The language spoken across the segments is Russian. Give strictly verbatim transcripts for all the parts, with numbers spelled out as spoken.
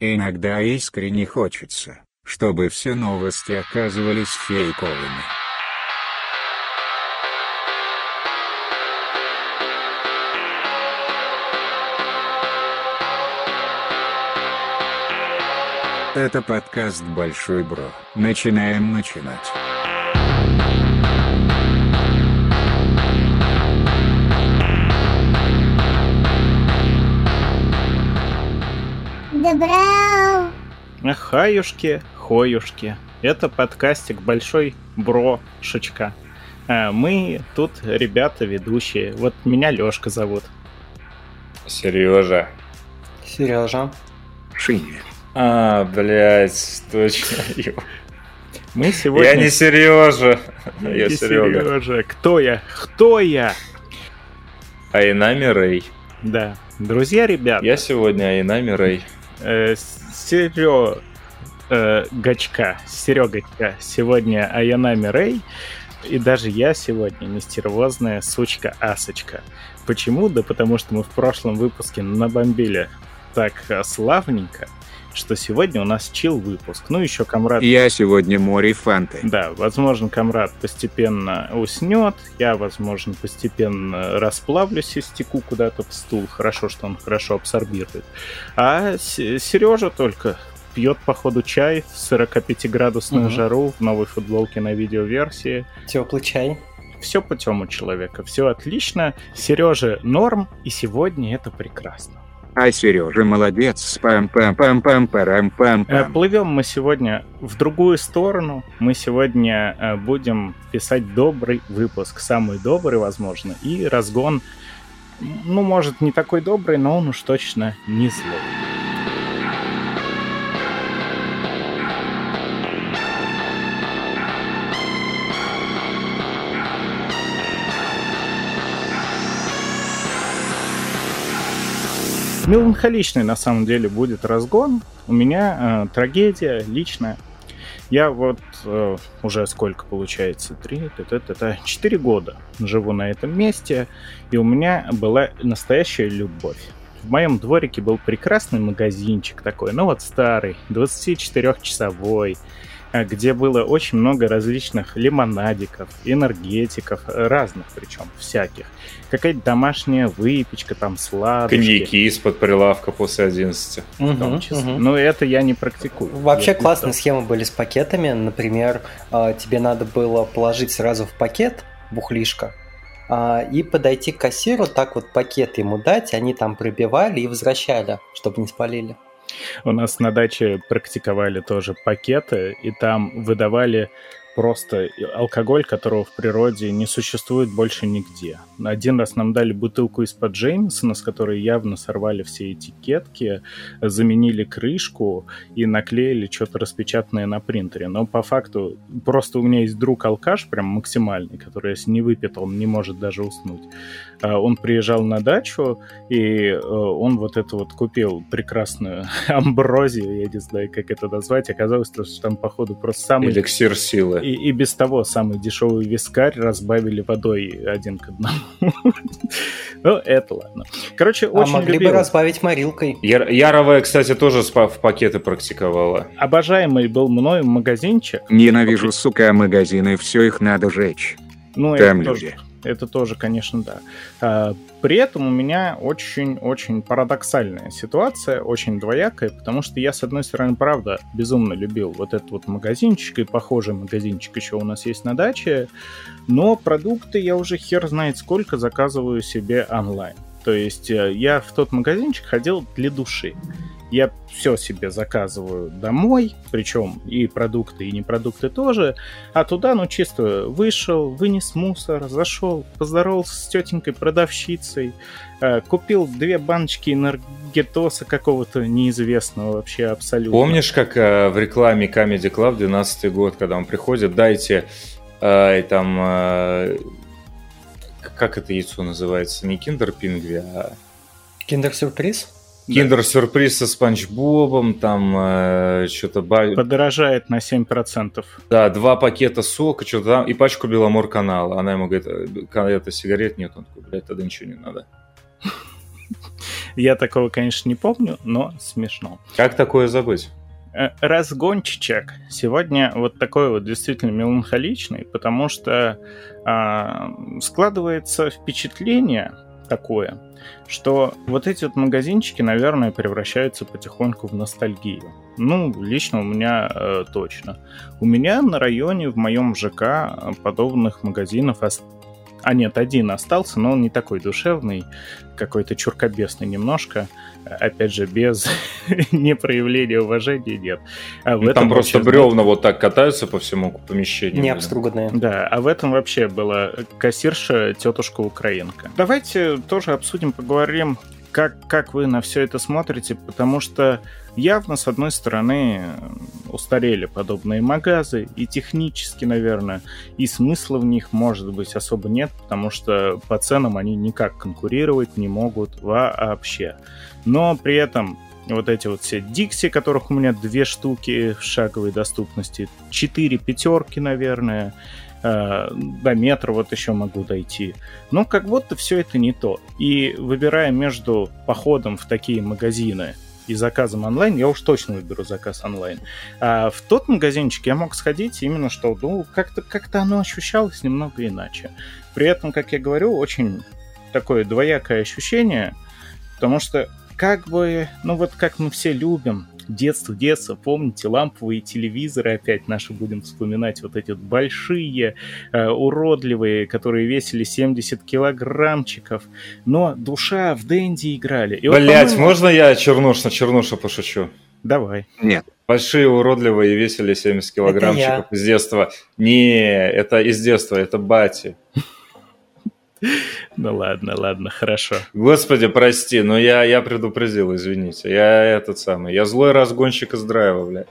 Иногда искренне хочется, чтобы все новости оказывались фейковыми. Это подкаст «Большой Бро». Начинаем начинать. Добро! Хаюшки, хоюшки. Это подкастик «Большой Бро Шичка». Мы тут ребята ведущие. Вот меня Лёшка зовут. Серёжа. Серёжа. Шиня. А, блядь, точно. Мы сегодня... Я не Сережа. Я, я Серега. Сережа. Кто я? Кто я? Аянами Рэй. Да. Друзья, ребята. Я сегодня Аянами Рэй. Э, Серё... Э, Гачка. Серёгачка. Сегодня Аянами Рэй. И даже я сегодня не стервозная сучка-асочка. Почему? Да потому что мы в прошлом выпуске набомбили так славненько, что сегодня у нас чил-выпуск. Ну, еще Камрад... Я сегодня море фанты. Да, возможно, Камрад постепенно уснет, я, возможно, постепенно расплавлюсь и стеку куда-то в стул. Хорошо, что он хорошо абсорбирует. А Сережа только пьет, походу, чай в сорок пять градусную угу. жару в новой футболке на видеоверсии. Теплый чай. Все путем у человека, все отлично. Сережа норм, и сегодня это прекрасно. А Сережа молодец. Пам-пам-пам-пам-парам-пам-пам. Плывем мы сегодня в другую сторону. Мы сегодня будем писать добрый выпуск. Самый добрый, возможно. И разгон, ну, может, не такой добрый, но он уж точно не злой. Меланхоличный, на самом деле, будет разгон. У меня э, трагедия личная. Я вот э, уже сколько получается? Три, это четыре года живу на этом месте, и у меня была настоящая любовь. В моем дворике был прекрасный магазинчик такой, ну вот старый, двадцатичетырёхчасовой, где было очень много различных лимонадиков, энергетиков, разных причем, всяких. Какая-то домашняя выпечка, там сладости. Коньяки из-под прилавка после одиннадцати. Угу, угу. Но это я не практикую. Вообще я классные это... схемы были с пакетами. Например, тебе надо было положить сразу в пакет бухлишко и подойти к кассиру, так вот пакет ему дать, они там пробивали и возвращали, чтобы не спалили. У нас на даче практиковали тоже пакеты, и там выдавали просто алкоголь, которого в природе не существует больше нигде. Один раз нам дали бутылку из-под Джеймисона, с которой явно сорвали все этикетки, заменили крышку и наклеили что-то распечатанное на принтере. Но по факту, просто у меня есть друг-алкаш, прям максимальный, который, если не выпит, он не может даже уснуть. Он приезжал на дачу, и он вот это вот купил прекрасную амброзию, я не знаю, как это назвать. Оказалось, что там, походу, просто самый... Эликсир силы. И, и без того самый дешевый вискарь разбавили водой один к одному. Ну, это ладно. Короче, очень любил. А могли бы разбавить морилкой. Ярова, кстати, тоже в пакеты практиковала. Обожаемый был мною магазинчик. Ненавижу, сука, магазины, все их надо жечь. Там люди. Это тоже, конечно, да. При этом у меня очень-очень парадоксальная ситуация, очень двоякая, потому что я, с одной стороны, правда, безумно любил вот этот вот магазинчик, и похожий магазинчик еще у нас есть на даче, но продукты я уже хер знает сколько заказываю себе онлайн. То есть я в тот магазинчик ходил для души. Я все себе заказываю домой, причем и продукты, и не продукты тоже, а туда, ну, чисто вышел, вынес мусор, зашел, поздоровался с тетенькой-продавщицей, э, купил две баночки энергетоса какого-то неизвестного вообще абсолютно. Помнишь, как э, в рекламе Comedy Club двенадцатый год, когда он приходит, дайте э, там, э, как это яйцо называется, не киндер-пингви, а... Киндер-сюрприз? Киндер-сюрприз со Спанч Бобом, там э, что-то... Ба... Подорожает на семь процентов. Да, два пакета сока, что-то там, и пачку Беломор-канала. Она ему говорит, когда это сигарет нет, он такой, блядь, тогда ничего не надо. Я такого, конечно, не помню, но смешно. Как такое забыть? Разгончичек сегодня вот такой вот действительно меланхоличный, потому что а, складывается впечатление такое, что вот эти вот магазинчики, наверное, превращаются потихоньку в ностальгию. Ну, лично у меня э, точно. У меня на районе, в моем ЖК, подобных магазинов... Ост... А нет, один остался, но он не такой душевный, какой-то чуркобесный немножко. Опять же, без непроявления уважения нет. А в ну, этом там просто бревна вот так катаются по всему помещению. Необструганные. Да, а в этом вообще была кассирша тетушка украинка. Давайте тоже обсудим, поговорим, как, как вы на все это смотрите, потому что явно, с одной стороны, устарели подобные магазы, и технически, наверное, и смысла в них, может быть, особо нет, потому что по ценам они никак конкурировать не могут вообще. Но при этом вот эти вот все Дикси, которых у меня две штуки в шаговой доступности, четыре пятерки, наверное, до метра вот еще могу дойти. Но как будто все это не то. И выбирая между походом в такие магазины и заказом онлайн, я уж точно выберу заказ онлайн. А в тот магазинчик я мог сходить именно что, ну, как-то, как-то оно ощущалось немного иначе. При этом, как я говорю, очень такое двоякое ощущение, потому что как бы, ну вот как мы все любим, детство, детство, помните, ламповые телевизоры опять наши будем вспоминать, вот эти вот большие, э, уродливые, которые весили семьдесят килограммчиков, но душа в Денди играли. И Блять, вот, можно я чернушно, чернуша пошучу? Давай. Нет. Большие, уродливые, весили семьдесят килограммчиков из детства. Не, это из детства, это бати. Ну ладно, ладно, хорошо. Господи, прости, но я, я предупредил, извините. Я этот самый, я злой разгонщик из Драйва, бля.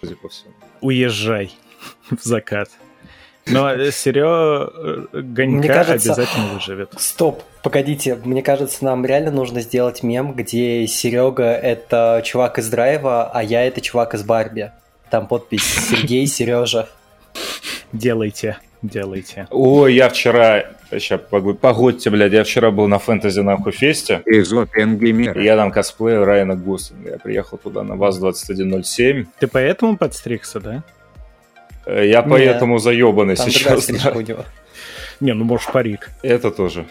Судя по всему. Уезжай в закат. Но Серё Гонька, кажется, обязательно выживет. Стоп, погодите, мне кажется, нам реально нужно сделать мем, где Серега — это чувак из Драйва, а я — это чувак из Барби. Там подпись Сергей, Сережа. Делайте. Делайте. Ой, я вчера... Сейчас, погодьте, блядь, я вчера был на фэнтези нахуй фесте. Из Опенгеймера. Я там косплею Райана Гослинга. Я приехал туда на ВАЗ двадцать один ноль семь. Ты поэтому подстригся, да? Я не, поэтому заебанный сейчас. Да. Не, ну может парик. Это тоже.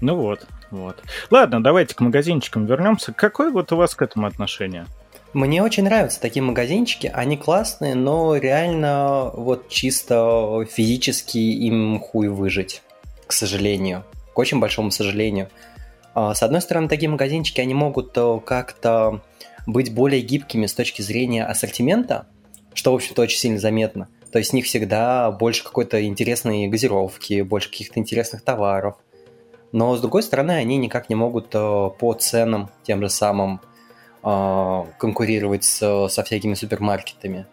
Ну вот, вот. Ладно, давайте к магазинчикам вернемся. Какое вот у вас к этому отношение? Мне очень нравятся такие магазинчики, они классные, но реально вот чисто физически им хуй выжить, к сожалению, к очень большому сожалению. С одной стороны, такие магазинчики, они могут как-то быть более гибкими с точки зрения ассортимента, что, в общем-то, очень сильно заметно. То есть с них всегда больше какой-то интересной газировки, больше каких-то интересных товаров. Но, с другой стороны, они никак не могут по ценам тем же самым конкурировать со, со всякими супермаркетами.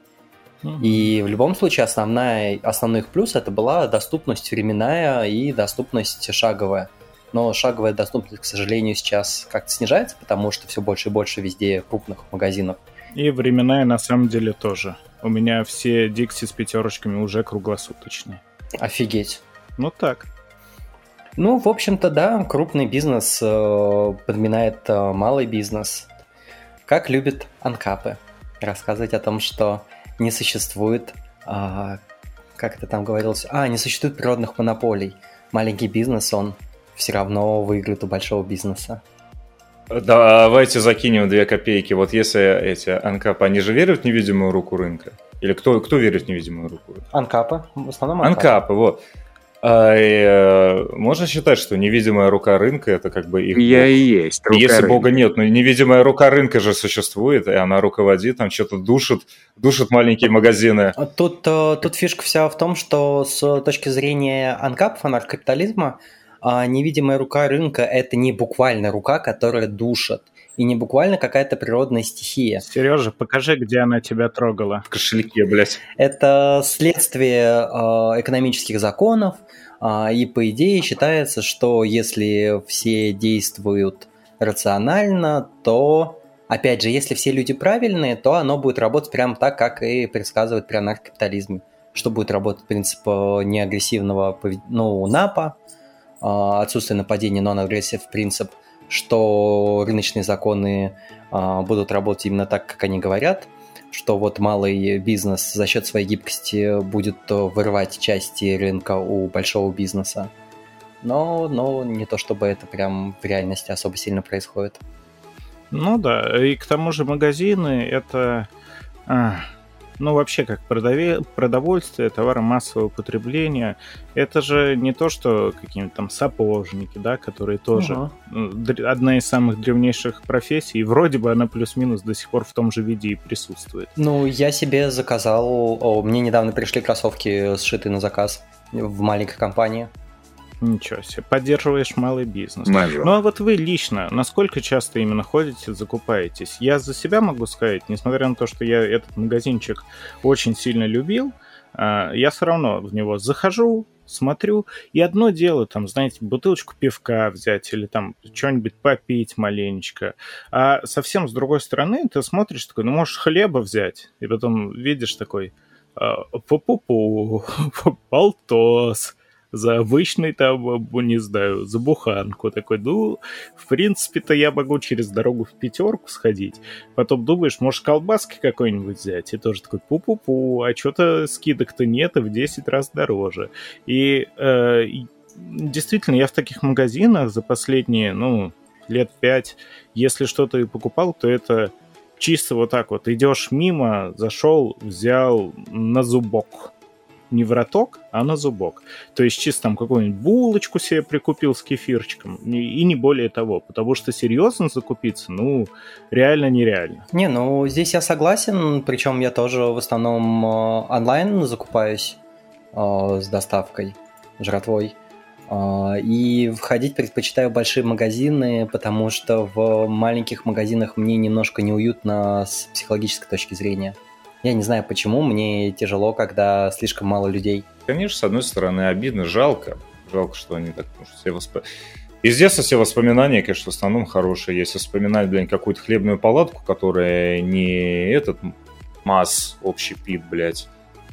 Mm-hmm. И в любом случае основная, основной их плюс — это была доступность временная и доступность шаговая. Но шаговая доступность, к сожалению, сейчас как-то снижается, потому что все больше и больше везде крупных магазинов. И временная на самом деле тоже. У меня все Дикси с пятерочками уже круглосуточные. Офигеть. Ну так. Ну, в общем-то, да, крупный бизнес э, подминает э, малый бизнес. Как любят анкапы рассказывать о том, что не существует, а, как это там говорилось, а, не существует природных монополий. Маленький бизнес, он все равно выиграет у большого бизнеса. Давайте закинем две копейки. Вот если эти анкапы, они же верят в невидимую руку рынка? Или кто, кто верит в невидимую руку? Анкапы, в основном анкапы. Анкапы, вот. А, э, можно считать, что невидимая рука рынка — это как бы их... Я и есть рука Если рынка. Бога нет, но невидимая рука рынка же существует, и она руководит, там что-то душит, душит маленькие магазины. Тут, тут фишка вся в том, что с точки зрения анкапов, анархокапитализма, невидимая рука рынка — это не буквально рука, которая душит, и не буквально какая-то природная стихия. Сережа, покажи, где она тебя трогала. В кошельке, блядь. Это следствие э, экономических законов, э, и по идее считается, что если все действуют рационально, то, опять же, если все люди правильные, то оно будет работать прямо так, как и предсказывают при анархокапитализме. Что будет работать принцип неагрессивного, ну, НАПа, э, отсутствие нападения, но агрессив принцип, что рыночные законы э, будут работать именно так, как они говорят, что вот малый бизнес за счет своей гибкости будет вырывать части рынка у большого бизнеса. Но, но не то, чтобы это прям в реальности особо сильно происходит. Ну да, и к тому же магазины — это... А, ну вообще как продове- продовольствие, товары массового потребления. Это же не то, что какие-нибудь там сапожники, да, которые тоже uh-huh. одна из самых древнейших профессий, и вроде бы она плюс-минус до сих пор в том же виде и присутствует. Ну я себе заказал... О, мне недавно пришли кроссовки, сшитые на заказ в маленькой компании. Ничего себе, поддерживаешь малый бизнес. Малый. Ну а вот вы лично, насколько часто именно ходите, закупаетесь? Я за себя могу сказать, несмотря на то, что я этот магазинчик очень сильно любил, я все равно в него захожу, смотрю, и одно дело, там, знаете, бутылочку пивка взять или там что-нибудь попить маленечко, а совсем с другой стороны ты смотришь такой, ну, можешь хлеба взять, и потом видишь такой пу-пу-пу, полтос, за обычный там, не знаю, за буханку. Такой, ну, в принципе-то я могу через дорогу в Пятёрку сходить. Потом думаешь, может, колбаски какой-нибудь взять. И тоже такой, пу-пу-пу, а что-то скидок-то нет, и в десять раз дороже. И э, действительно, я в таких магазинах за последние, ну, лет пять, если что-то и покупал, то это чисто вот так вот. Идешь мимо, зашел, взял на зубок. Не в роток, а на зубок. То есть чисто там какую-нибудь булочку себе прикупил с кефирчиком, и не более того, потому что серьезно закупиться, ну, реально нереально. Не, ну, здесь я согласен, причем я тоже в основном онлайн закупаюсь э, с доставкой, жратвой, э, и ходить предпочитаю в большие магазины, потому что в маленьких магазинах мне немножко неуютно с психологической точки зрения. Я не знаю, почему мне тяжело, когда слишком мало людей. Конечно, с одной стороны, обидно, жалко. Жалко, что они так... Потому что все восп... Из детства все воспоминания, конечно, в основном хорошие. Если вспоминать, блин, какую-то хлебную палатку, которая не этот масс, общий пит, блядь,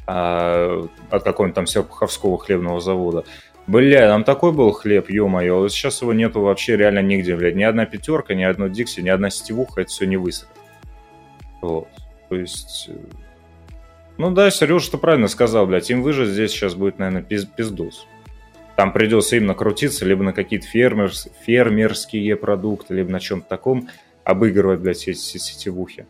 а от какого-нибудь там Серпуховского хлебного завода. Бля, там такой был хлеб, ё-моё. Сейчас его нету вообще реально нигде, блядь. Ни одна пятерка, ни одно Дикси, ни одна сетевуха, это все не высохнет. Вот. То есть, ну да, Сережа, ты правильно сказал, блядь, им выжить здесь сейчас будет, наверное, пиз- пиздос. Там придется им накрутиться, либо на какие-то фермерс- фермерские продукты, либо на чем-то таком обыгрывать, блядь, эти сетевухи.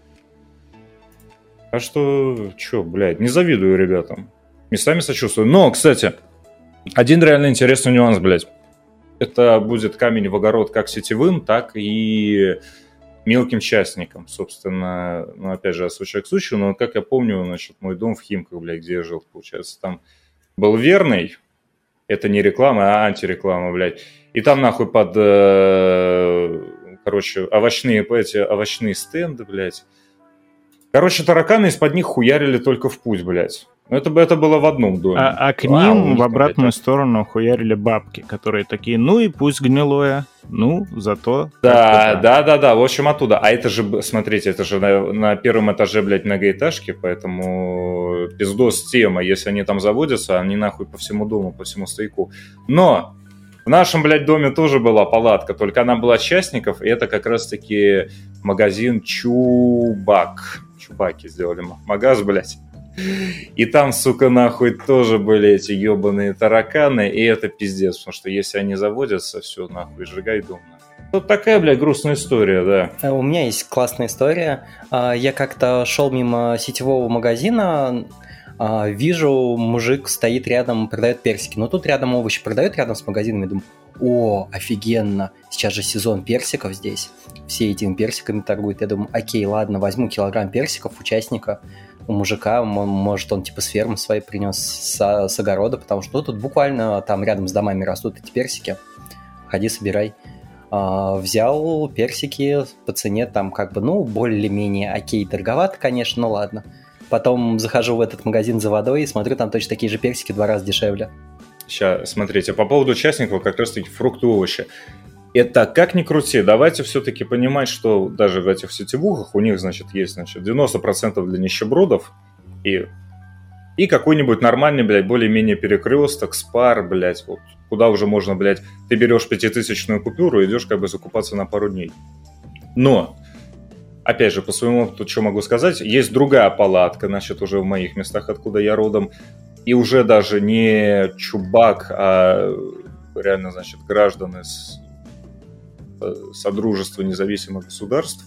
А что, че, блядь, не завидую ребятам. Местами сочувствую. Но, кстати, один реально интересный нюанс, блядь. Это будет камень в огород как сетевым, так и... мелким частником, собственно, ну, опять же, от случая к случаю, но, как я помню, значит, мой дом в Химках, блядь, где я жил, получается, там был Верный, это не реклама, а антиреклама, блядь, и там, нахуй, под, короче, овощные, эти овощные стенды, блядь, короче, тараканы из-под них хуярили только в путь, блядь. Ну, это, это было в одном доме. А, а к ним а, в обратную это... сторону хуярили бабки, которые такие, ну и пусть гнилое, ну, зато... Да, да, да, да, в общем, оттуда. А это же, смотрите, это же на, на первом этаже, блядь, многоэтажки, поэтому пиздос тема. Если они там заводятся, они нахуй по всему дому, по всему стояку. Но в нашем, блядь, доме тоже была палатка, только она была частников, и это как раз-таки магазин Чубак. Чубаки сделали магаз, блядь. И там, сука, нахуй тоже были эти ебаные тараканы, и это пиздец, потому что если они заводятся, все, нахуй, сжигай дом. Вот такая, бля, грустная история, да. У меня есть классная история. Я как-то шел мимо сетевого магазина, вижу, мужик стоит рядом, продает персики. Но тут рядом овощи продают, рядом с магазинами. Думаю, о, офигенно, сейчас же сезон персиков здесь. Все этими персиками торгуют. Я думаю, окей, ладно, возьму килограмм персиков участника. У мужика, может, он типа с фермы своей принес с, с огорода, потому что ну, тут буквально там рядом с домами растут эти персики. Ходи, собирай. А, взял персики по цене там как бы, ну, более-менее окей, дороговато, конечно, но ладно. Потом захожу в этот магазин за водой и смотрю, там точно такие же персики, два раза дешевле. Сейчас, смотрите, по поводу частников как раз-таки фрукты и овощи. Это как ни крути, давайте все-таки понимать, что даже в этих сетевухах у них, значит, есть, значит, девяносто процентов для нищебродов и, и какой-нибудь нормальный, блядь, более-менее Перекресток, Спар, блядь, вот куда уже можно, блядь, ты берешь пятитысячную купюру и идешь как бы закупаться на пару дней. Но, опять же, по своему опыту, что могу сказать, есть другая палатка, значит, уже в моих местах, откуда я родом, и уже даже не чубак, а реально, значит, граждане Содружества независимых государств.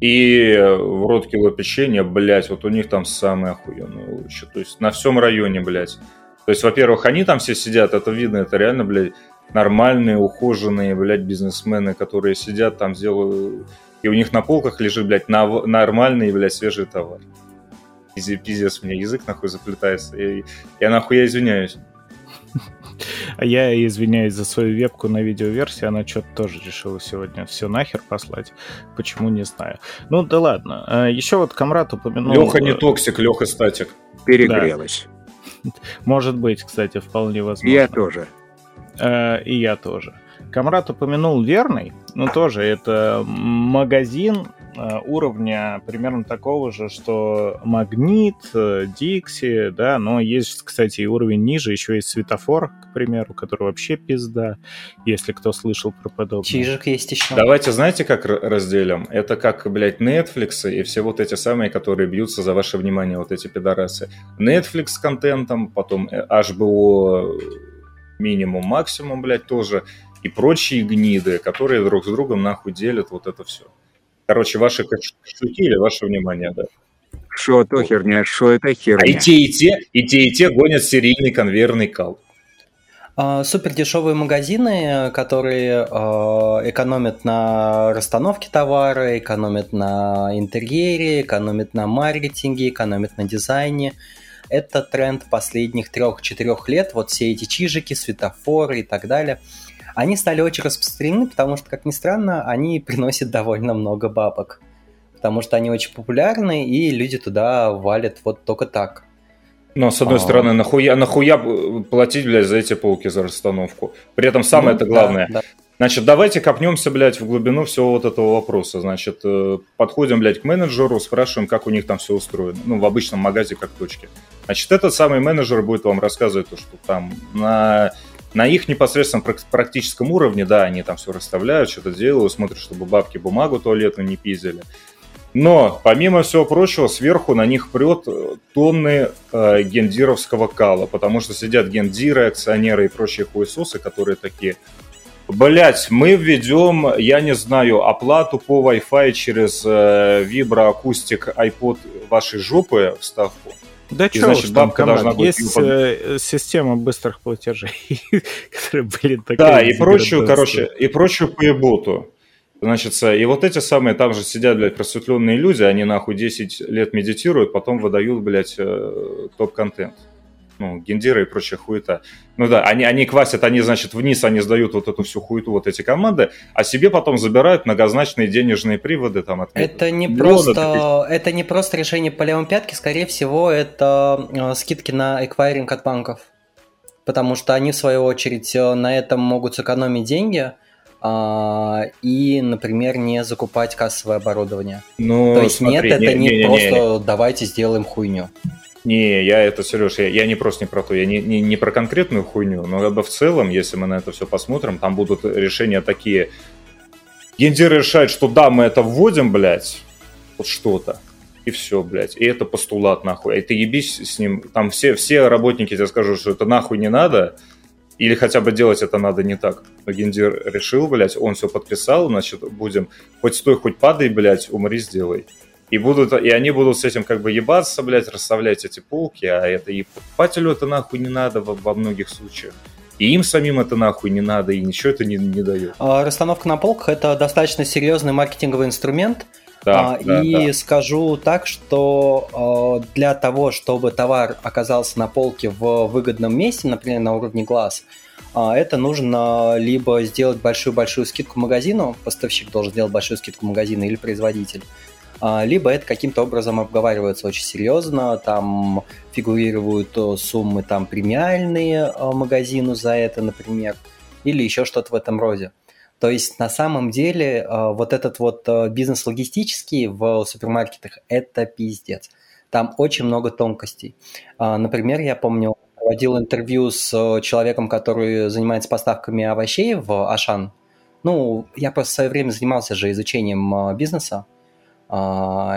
И в Роткило печенье, блядь, вот у них там самые охуенные овощи. То есть на всем районе, блядь. То есть, во-первых, они там все сидят, это видно, это реально, блядь, нормальные, ухоженные, блядь, бизнесмены, которые сидят там, сделают... И у них на полках лежит, блядь, нав... нормальный, блядь, свежий товар. Пиздец, у меня язык нахуй заплетается. Я, я нахуй, я извиняюсь. А я извиняюсь за свою вебку на видеоверсии, она что-то тоже решила сегодня все нахер послать, почему, не знаю. Ну да ладно, еще вот Камрад упомянул... Леха не токсик, Леха статик. Перегрелась. Да. Может быть, кстати, вполне возможно. Я тоже. И я тоже. Камрад упомянул Верный, ну тоже это магазин уровня примерно такого же, что Магнит, Дикси, да, но есть, кстати, и уровень ниже, еще есть Светофор, к примеру, который вообще пизда, если кто слышал про подобное. Чижик есть еще. Давайте, знаете, как разделим? Это как, блядь, Netflix и все вот эти самые, которые бьются за ваше внимание, вот эти пидорасы. Netflix с контентом, потом эйч би о минимум, максимум, блядь, тоже, и прочие гниды, которые друг с другом нахуй делят вот это все. Короче, ваши кошельки или ваше внимание, да. Шо это херня, шо это херня. А и те, и те, и те, и те гонят серийный конвейерный кал. А, супер дешевые магазины, которые а, экономят на расстановке товара, экономят на интерьере, экономят на маркетинге, экономят на дизайне. Это тренд последних трех-четырех лет. Вот все эти чижики, светофоры и так далее. Они стали очень распространены, потому что, как ни странно, они приносят довольно много бабок. Потому что они очень популярны, и люди туда валят вот только так. Но, с одной а... стороны, нахуя, нахуя платить, блядь, за эти полки, за расстановку? При этом самое-то ну, главное. Да, да. Значит, давайте копнемся, блядь, в глубину всего вот этого вопроса. Значит, подходим, блядь, к менеджеру, спрашиваем, как у них там все устроено. Ну, в обычном магазе, как точки. Значит, этот самый менеджер будет вам рассказывать, что там на... На их непосредственном практическом уровне, да, они там все расставляют, что-то делают, смотрят, чтобы бабки бумагу туалетную не пиздили. Но, помимо всего прочего, сверху на них прет тонны э, гендировского кала, потому что сидят гендиры, акционеры и прочие хуесосы, которые такие... Блять, мы введем, я не знаю, оплату по Wi-Fi через э, виброакустик iPod вашей жопы в ставку. Да и, значит, что, бабка должна быть... Есть э, система быстрых платежей, которые были такие... Да, и прочую, короче, и прочую поеботу. Значит, и вот эти самые, там же сидят, блядь, просветленные люди, они, нахуй, десять лет медитируют, потом выдают, блядь, топ-контент. Ну, гендиры и прочая хуета. Ну да, они, они квасят, они, значит, вниз, они сдают вот эту всю хуету, вот эти команды, а себе потом забирают многозначные денежные приводы там. От... Это не просто, это... это не просто решение по левому пятке, скорее всего, это скидки на эквайринг от банков, потому что они, в свою очередь, на этом могут сэкономить деньги и, например, не закупать кассовое оборудование. Ну, то есть смотри, нет, не, это не, не, не просто не, не. Давайте сделаем хуйню. Не, я это, Сереж, я, я не просто не про то, я не, не, не про конкретную хуйню, но в целом, если мы на это все посмотрим, там будут решения такие. Гендиры решают, что да, мы это вводим, блядь, вот что-то, и все, блядь, и это постулат, нахуй, и ты ебись с ним, там все, все работники тебе скажут, что это нахуй не надо, или хотя бы делать это надо не так. Но гендир решил, блядь, он все подписал, значит, будем, хоть стой, хоть падай, блядь, умри, сделай. И, будут, и они будут с этим как бы ебаться, блядь, расставлять эти полки, а это и покупателю это нахуй не надо во, во многих случаях. И им самим это нахуй не надо, и ничего это не, не дает. Расстановка на полках – это достаточно серьезный маркетинговый инструмент. Да, а, да, и да. Скажу так, что для того, чтобы товар оказался на полке в выгодном месте, например, на уровне глаз, это нужно либо сделать большую-большую скидку магазину, поставщик должен сделать большую скидку магазину или производитель, либо это каким-то образом обговаривается очень серьезно, там фигурируют суммы там, премиальные магазину за это, например, или еще что-то в этом роде. То есть на самом деле вот этот вот бизнес логистический в супермаркетах – это пиздец. Там очень много тонкостей. Например, я помню, проводил интервью с человеком, который занимается поставками овощей в Ашан. Ну, я просто в свое время занимался же изучением бизнеса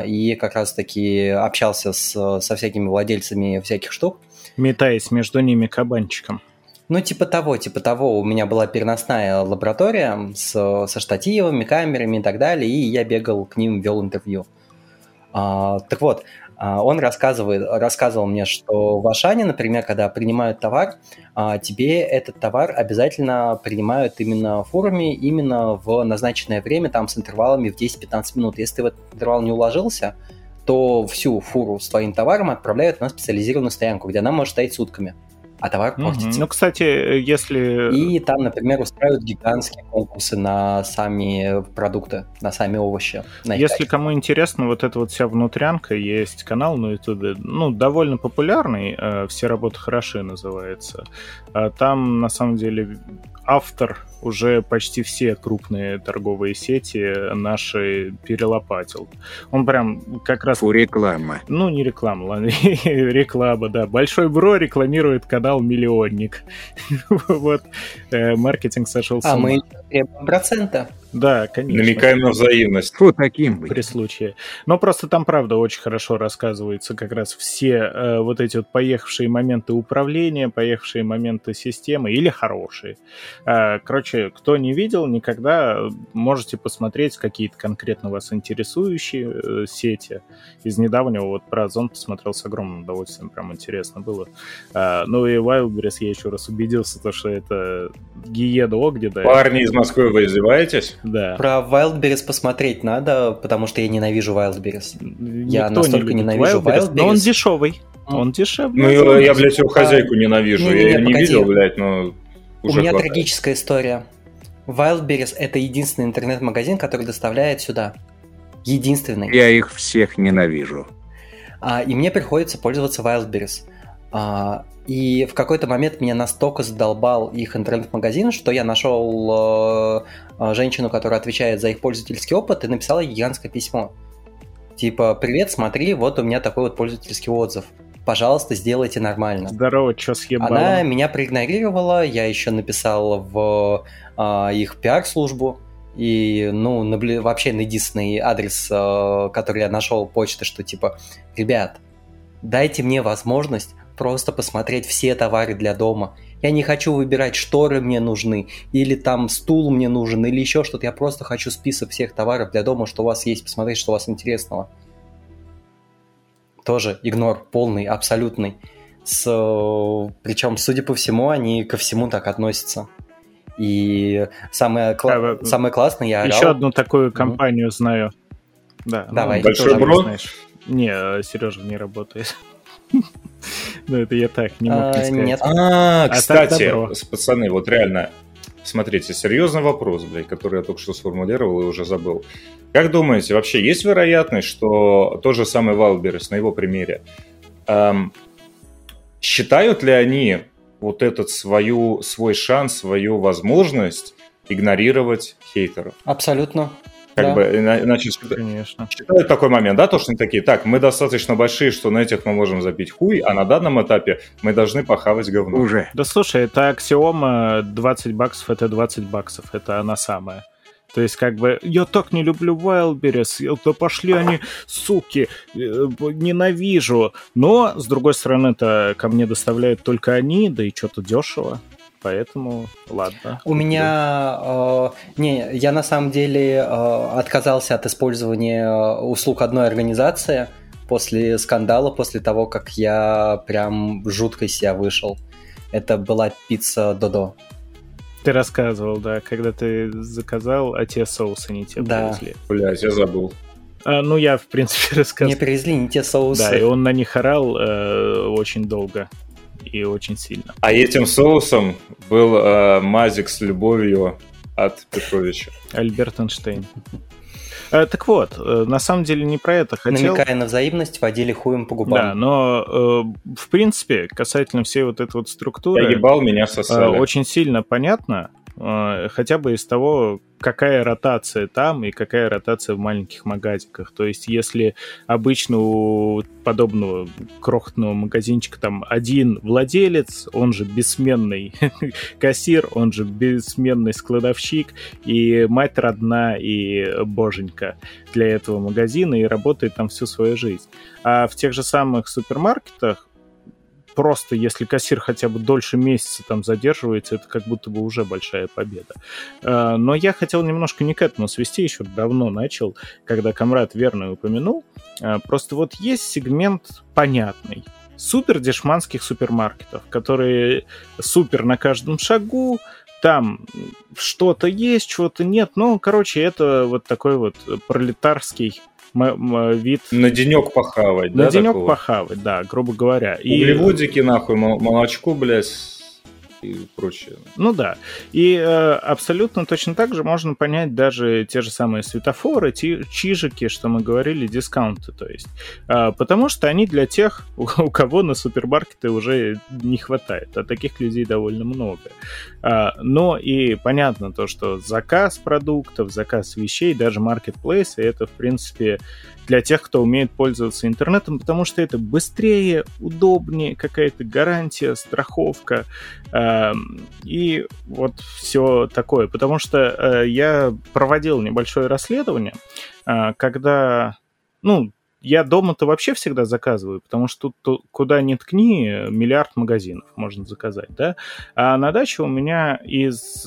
и как раз-таки общался с, со всякими владельцами всяких штук. Метаясь между ними кабанчиком. Ну, типа того, типа того. У меня была переносная лаборатория с, со штативами, камерами и так далее, и я бегал к ним, вел интервью. А, так вот, он рассказывает, рассказывал мне, что в Ашане, например, когда принимают товар, тебе этот товар обязательно принимают именно в форуме, именно в назначенное время, там с интервалами в десять-пятнадцать минут. Если ты в этот интервал не уложился, то всю фуру с твоим товаром отправляют на специализированную стоянку, где она может стоять сутками, а товар mm-hmm. портится. Ну, кстати, если... И там, например, устраивают гигантские конкурсы на сами продукты, на сами овощи. На если тачки. Кому интересно, вот эта вот вся внутрянка, есть канал на Ютубе, ну, довольно популярный, «Все работы хороши» называется. Там, на самом деле, автор уже почти все крупные торговые сети наши перелопатил. Он прям как раз... Фу, реклама. Ну, не реклама, ладно. Реклама, да. Большой Бро рекламирует канал «Миллионник». Вот. Маркетинг сошел с ума. А мы требуем процента. Да, конечно. Намекаем на взаимность. Фу, таким быть. При случае. Но просто там, правда, очень хорошо рассказываются как раз все э, вот эти вот поехавшие моменты управления, поехавшие моменты системы или хорошие. Э, короче, кто не видел никогда, можете посмотреть какие-то конкретно вас интересующие э, сети. Из недавнего вот про Озон посмотрел с огромным удовольствием, прям интересно было. Э, ну и Wildberries я еще раз убедился, то, что это гиеда огненная. Парни из Москвы, вы издеваетесь? Да. Про Wildberries посмотреть надо, потому что я ненавижу Wildberries. Я настолько не ненавижу Wildberries, Wildberries. Но он дешевый. Mm. Он дешевый. Ну, он я, блядь, его хозяйку а... ненавижу. Не, не, я ее не видел, блядь, но уже У меня хватает. Трагическая история. Wildberries – это единственный интернет-магазин, который доставляет сюда. Единственный. Я их всех ненавижу. А, и мне приходится пользоваться Wildberries. А, и в какой-то момент меня настолько задолбал их интернет-магазин, что я нашел... женщину, которая отвечает за их пользовательский опыт, и написала ей гигантское письмо. Типа, привет, смотри, вот у меня такой вот пользовательский отзыв. Пожалуйста, сделайте нормально. Здорово, чё съебало? Она меня проигнорировала, я еще написал в э, их пиар-службу, и, ну, наблю... вообще на единственный адрес, э, который я нашел почты, что типа, ребят, дайте мне возможность просто посмотреть все товары для дома. Я не хочу выбирать, шторы мне нужны, или там стул мне нужен, или еще что-то. Я просто хочу список всех товаров для дома, что у вас есть, посмотреть, что у вас интересного. Тоже игнор полный, абсолютный. С... Причем, судя по всему, они ко всему так относятся. И самое, кла... а, самое классное, я орал. Еще одну такую компанию mm-hmm. знаю. Да, давай. Ну, Большой Бро? Не, Сережа не работает. Ну, это я так не мог сказать. Нет. А, кстати, пацаны, вот реально, смотрите, серьезный вопрос, блядь, который я только что сформулировал и уже забыл. Как думаете, вообще есть вероятность, что тот же самый Wildberries, на его примере, эм, считают ли они вот этот свою, свой шанс, свою возможность игнорировать хейтеров? Абсолютно. Как да. бы, иначе Конечно. Считают такой момент, да, то, что они такие, так, мы достаточно большие, что на этих мы можем забить хуй, а на данном этапе мы должны похавать говно. Уже. Да слушай, это аксиома двадцать баксов, это двадцать баксов, это она самая. То есть, как бы, я так не люблю Wildberries, да пошли они, суки, ненавижу. Но, с другой стороны, это ко мне доставляют только они, да и что-то дешево. Поэтому, ладно. У меня... Э, не, я на самом деле э, отказался от использования услуг одной организации после скандала, после того, как я прям жутко из себя вышел. Это была пицца Додо. Ты рассказывал, да, когда ты заказал, а те соусы не те да. привезли. Блядь, я забыл. А, ну, я, в принципе, рассказывал. Не привезли не те соусы. Да, и он на них орал э, очень долго. И очень сильно. А этим соусом был э, мазик с любовью от Петровича. Альберт Эйнштейн. Э, так вот, э, на самом деле не про это хотел. Намекая на взаимность, водили хуем по губам. Да, но э, в принципе, касательно всей вот этой вот структуры... Я ебал, меня сосали. Э, очень сильно понятно, хотя бы из того, какая ротация там и какая ротация в маленьких магазиках. То есть если обычно у подобного крохотного магазинчика там один владелец, он же бессменный кассир, он же бессменный складовщик, и мать родна, и боженька для этого магазина, и работает там всю свою жизнь. А в тех же самых супермаркетах просто если кассир хотя бы дольше месяца там задерживается, это как будто бы уже большая победа. Но я хотел немножко не к этому свести, еще давно начал, когда комрад Верный упомянул. Просто вот есть сегмент понятный. Супер дешманских супермаркетов, которые супер на каждом шагу, там что-то есть, чего-то нет. Ну, короче, это вот такой вот пролетарский вид. На денек похавать, на да? На денек такого? Похавать, да, грубо говоря. Углеводики, и... нахуй, молочко, блядь, и прочее. Ну да. И э, абсолютно точно так же можно понять даже те же самые светофоры, те, чижики, что мы говорили, дискаунты, то есть. Э, потому что они для тех, у, у кого на супермаркеты уже не хватает, а таких людей довольно много. Э, но и понятно то, что заказ продуктов, заказ вещей, даже маркетплейсы, это, в принципе, для тех, кто умеет пользоваться интернетом, потому что это быстрее, удобнее, какая-то гарантия, страховка э, и вот все такое. Потому что э, я проводил небольшое расследование, э, когда... ну, я дома-то вообще всегда заказываю, потому что тут куда ни ткни, миллиард магазинов можно заказать, да? А на даче у меня из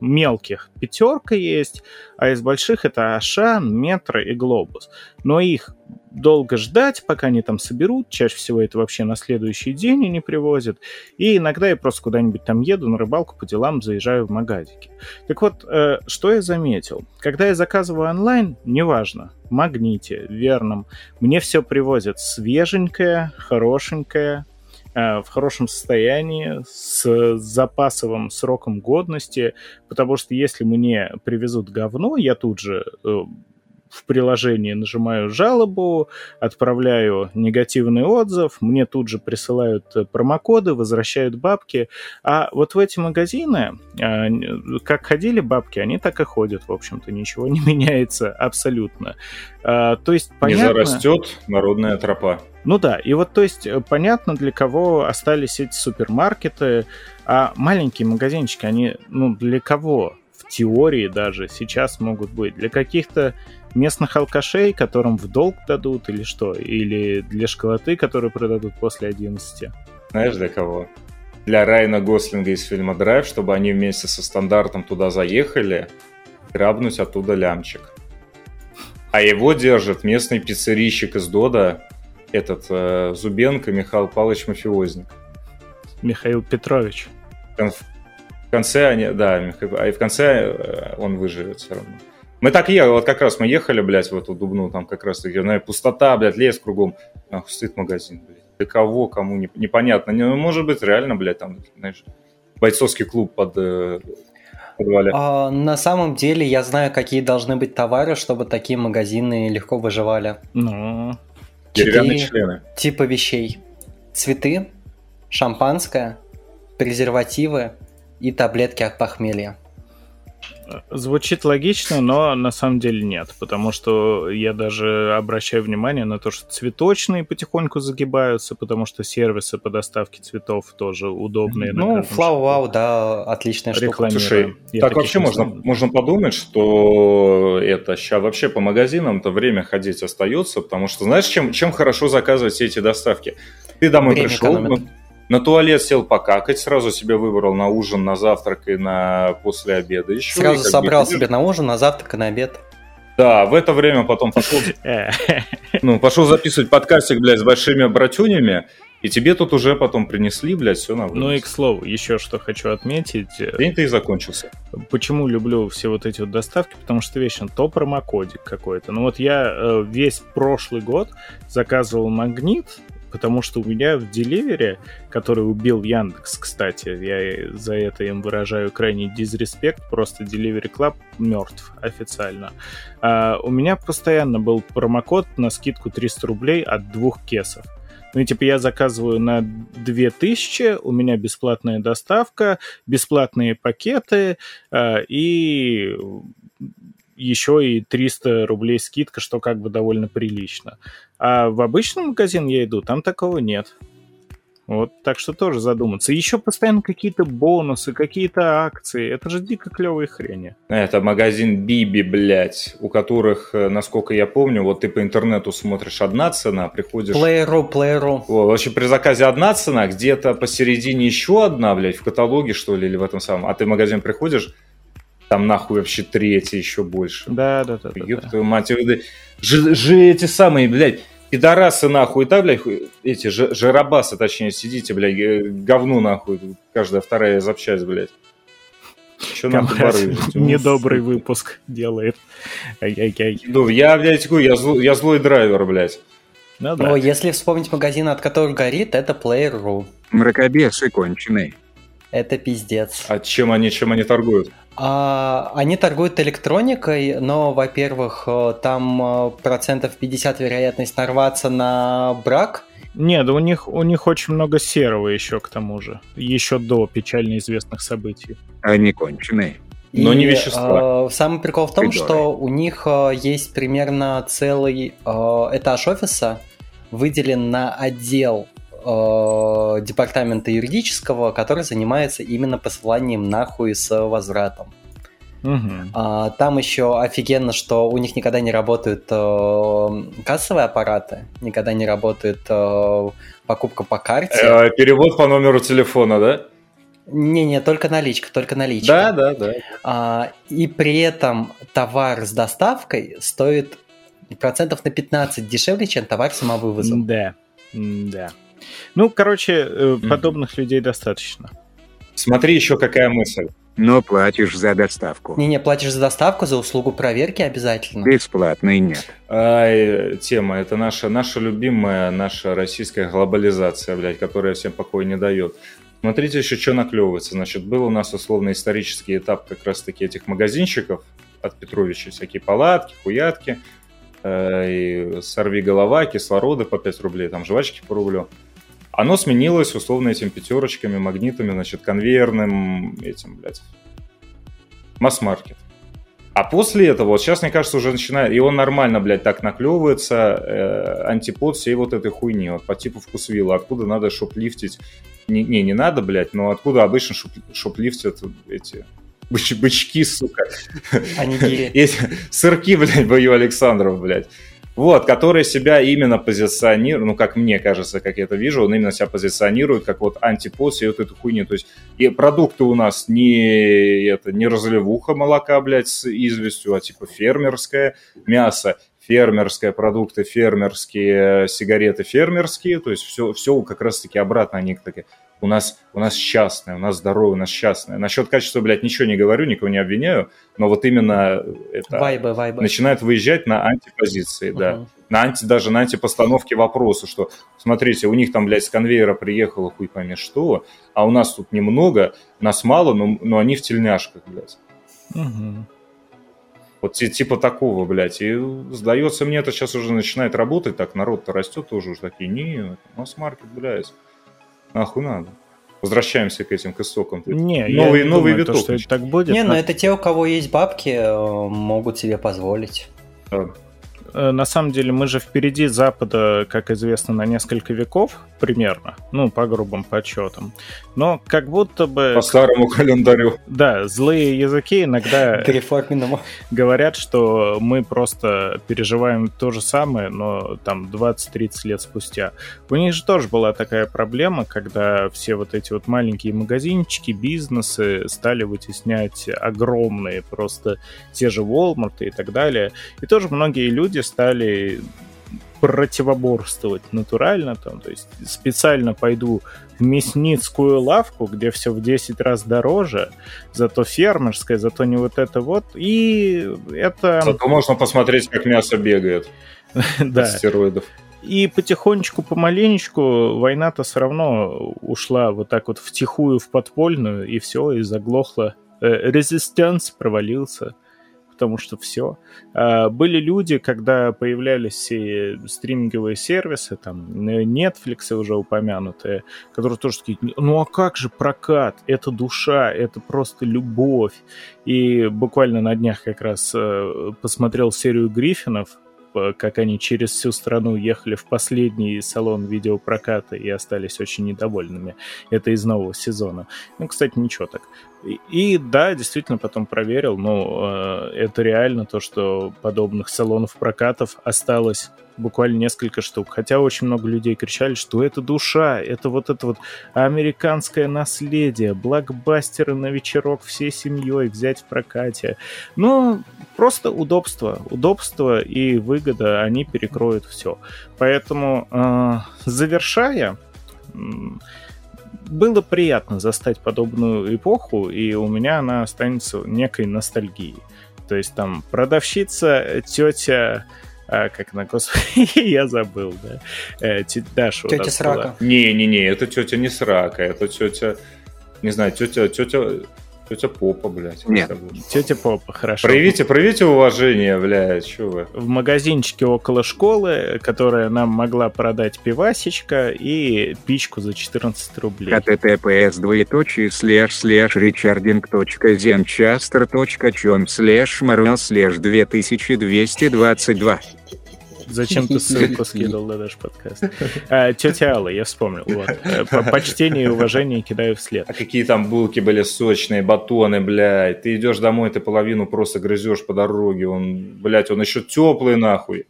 мелких пятерка есть, а из больших это Ашан, Метро и Глобус. Но их долго ждать, пока они там соберут, чаще всего это вообще на следующий день они привозят, и иногда я просто куда-нибудь там еду на рыбалку по делам, заезжаю в магазики. Так вот, э, что я заметил? Когда я заказываю онлайн, неважно, в Магните, в Верном, мне все привозят свеженькое, хорошенькое, в хорошем состоянии, с запасовым сроком годности, потому что если мне привезут говно, я тут же в приложении нажимаю жалобу, отправляю негативный отзыв, мне тут же присылают промокоды, возвращают бабки. А вот в эти магазины, как ходили бабки, они так и ходят, в общем-то, ничего не меняется абсолютно. То есть, понятно... Не зарастет народная тропа. Ну да, и вот, то есть, понятно, для кого остались эти супермаркеты, а маленькие магазинчики, они, ну, для кого... теории даже сейчас могут быть для каких-то местных алкашей, которым в долг дадут или что, или для школоты, которые продадут после одиннадцати. Знаешь, для кого? Для Райана Гослинга из фильма «Драйв», чтобы они вместе со стандартом туда заехали, грабнуть оттуда лямчик. А его держит местный пиццерийщик из Дода, этот э, Зубенко Михаил Павлович Мафиозник. Михаил Петрович. Конф... В конце они, да, и в конце он выживет все равно. Мы так ехали, вот как раз мы ехали, блядь, в эту Дубну, там как раз таки, наверное, пустота, блядь, лес кругом. Нахуй стоит магазин, блядь. Для кого, кому, не, непонятно. Ну, может быть, реально, блядь, там, знаешь, бойцовский клуб под э, подвале. А, на самом деле, я знаю, какие должны быть товары, чтобы такие магазины легко выживали. Ну, деревянные члены. Типа вещей. Цветы, шампанское, презервативы и таблетки от похмелья. Звучит логично, но на самом деле нет, потому что я даже обращаю внимание на то, что цветочные потихоньку загибаются, потому что сервисы по доставке цветов тоже удобные. Ну, Flowwow, да, отличная штука. Слушай, так вообще можно, можно подумать, что это сейчас вообще по магазинам-то время ходить остается, потому что знаешь, чем, чем хорошо заказывать все эти доставки? Ты домой время пришел... Экономит. На туалет сел покакать, сразу себе выбрал на ужин, на завтрак и на после обеда еще. Сразу собрал бы... себе на ужин, на завтрак и на обед. Да, в это время потом пошел, ну, пошел записывать подкастик, блядь, с большими братюнями, и тебе тут уже потом принесли, блядь, все на выбор. Ну и, к слову, еще что хочу отметить. День-то и закончился. Почему люблю все вот эти вот доставки? Потому что вечно то промокодик какой-то. Ну вот я весь прошлый год заказывал «Магнит», потому что у меня в Delivery, который убил Яндекс, кстати, я за это им выражаю крайний дизреспект, просто Delivery Club мертв официально. А у меня постоянно был промокод на скидку триста рублей от двух кесов. Ну, типа, я заказываю на две тысячи, у меня бесплатная доставка, бесплатные пакеты э, и еще и триста рублей скидка, что как бы довольно прилично. А в обычный магазин я иду, там такого нет. Вот, так что тоже задуматься. Еще постоянно какие-то бонусы, какие-то акции. Это же дико клевые хрени. Это магазин Биби, блядь, у которых, насколько я помню, вот ты по интернету смотришь одна цена, приходишь... Player.ru, Player.ru. Вообще при заказе одна цена, где-то посередине еще одна, блядь, в каталоге, что ли, или в этом самом. А ты в магазин приходишь, там нахуй вообще третья еще больше. Да-да-да. Ёб твою мать, же, же эти самые, блядь... Пидорасы нахуй, да, блядь, эти ж, жиробасы, точнее, сидите, блядь, говну нахуй, каждая вторая запчасть, блядь. Что нам барыжить? Недобрый выпуск делает. Ай-яй-яй. Ну, я, блядь, я, зл, я злой драйвер, блядь. Ну, да. Но если вспомнить магазин, от которого горит, это Player.ru. Мракобесы конченые. Это пиздец. А чем они, чем они торгуют? А, они торгуют электроникой, но, во-первых, там процентов пятьдесят вероятность нарваться на брак. Нет, у них, у них очень много серого еще, к тому же. Еще до печально известных событий. Они конченые. И, но не вещества. Э, самый прикол в том, Придоры. что у них есть примерно целый э, этаж офиса, выделен на отдел департамента юридического, который занимается именно посыланием нахуй с возвратом. Угу. Там еще офигенно, что у них никогда не работают кассовые аппараты, никогда не работает покупка по карте. Перевод по номеру телефона, да? Не-не, только наличка, только наличка. Да, да, да. И при этом товар с доставкой стоит процентов на пятнадцать дешевле, чем товар самовывоза. Да, да. Ну, короче, подобных mm. людей достаточно. Смотри, еще какая мысль. Но платишь за доставку. Не-не, платишь за доставку, за услугу проверки обязательно. Бесплатной нет. А, тема, это наша, наша любимая, наша российская глобализация, блядь, которая всем покоя не дает. Смотрите еще, что наклевывается. Значит, был у нас условно-исторический этап как раз-таки этих магазинчиков от Петровича. Всякие палатки, хуятки, э, сорви голова, кислороды по пять рублей, там жвачки по рублю. Оно сменилось, условно, этими пятерочками, магнитами, значит, конвейерным этим, блядь, масс-маркет. А после этого, вот сейчас, мне кажется, уже начинает... И он нормально, блядь, так наклевывается, э, антипод всей вот этой хуйни, вот по типу вкусвилла, откуда надо шоплифтить... Не, не, не надо, блядь, но откуда обычно шоп, шоплифтят эти... Быч, бычки, сука. Сырки, блядь, бою Александров, блядь. Вот, который себя именно позиционирует, ну, как мне кажется, как я это вижу, он именно себя позиционирует как вот антипод и вот эту хуйню. То есть и продукты у нас не, это, не разливуха молока, блядь, с известью, а типа фермерское мясо, фермерское, продукты фермерские, сигареты фермерские. То есть все, все как раз-таки обратно они такие. У нас, у нас частное, у нас здоровое, у нас частное. Насчет качества, блядь, ничего не говорю, никого не обвиняю, но вот именно это вайбы, вайбы. Начинает выезжать на антипозиции, угу. Да. На анти, даже на антипостановке вопроса, что, смотрите, у них там, блядь, с конвейера приехало хуй пойми что, а у нас тут немного, нас мало, но, но они в тельняшках, блядь. Угу. Вот типа такого, блядь. И сдается мне, это сейчас уже начинает работать, так народ-то растет тоже уже такие, не, масс-маркет, блядь. Нахуй надо. Возвращаемся к этим, к истокам. Не, новый, я не новый думаю, виток. То, что так будет. Не, но это те, у кого есть бабки, могут себе позволить. Да. На самом деле мы же впереди Запада, как известно, на несколько веков примерно, ну, по грубым подсчетам. Но как будто бы... По старому календарю. Да, злые языки иногда говорят, что мы просто переживаем то же самое, но там двадцать-тридцать лет спустя. У них же тоже была такая проблема, когда все вот эти вот маленькие магазинчики, бизнесы стали вытеснять огромные, просто те же Walmart и так далее. И тоже многие люди стали противоборствовать натурально, там, то есть специально пойду в мясницкую лавку, где все в десять раз дороже, зато фермерское, зато не вот это вот, и это... Зато можно посмотреть, как мясо бегает от стероидов. И потихонечку, помаленечку война-то все равно ушла вот так вот втихую, в подпольную, и все, и заглохло. Резистенс провалился. потому что все. Были люди, когда появлялись и стриминговые сервисы, там, Netflix уже упомянутые, которые тоже такие, ну а как же прокат? Это душа, это просто любовь. И буквально на днях как раз посмотрел серию Гриффинов, как они через всю страну ехали в последний салон видеопроката и остались очень недовольными. Это из нового сезона. Ну, кстати, ничего так. И, и да, действительно, потом проверил, но э, это реально то, что подобных салонов прокатов осталось буквально несколько штук. Хотя очень много людей кричали, что это душа, это вот это вот американское наследие, блокбастеры на вечерок всей семьей взять в прокате. Ну, просто удобство. Удобство и выгода, они перекроют все. Поэтому, э, завершая... Э, Было приятно застать подобную эпоху, и у меня она останется некой ностальгией. То есть там продавщица, тетя... А, как на господи, я забыл, да? Э, тетя Даша. Тетя с рака. Не-не-не, это тетя не с рака, это тетя... Не знаю, тетя... тетя... Тетя Попа, блядь. Нет. Тетя Попа, хорошо. Проявите, проявите уважение, блядь, чё вы. В магазинчике около школы, которая нам могла продать пивасечка и пичку за четырнадцать рублей. https двоеточие слэш слэш ричардинг точка зенчастер точка чем слэш морел слэш две тысячи двести двадцать два. Зачем ты ссылку скидывал на наш подкаст? А, тетя Алла, я вспомнил. Вот. По почтению и уважению кидаю вслед. А какие там булки были сочные, батоны, блядь. Ты идешь домой, ты половину просто грызешь по дороге. Он, блядь, он еще теплый, нахуй.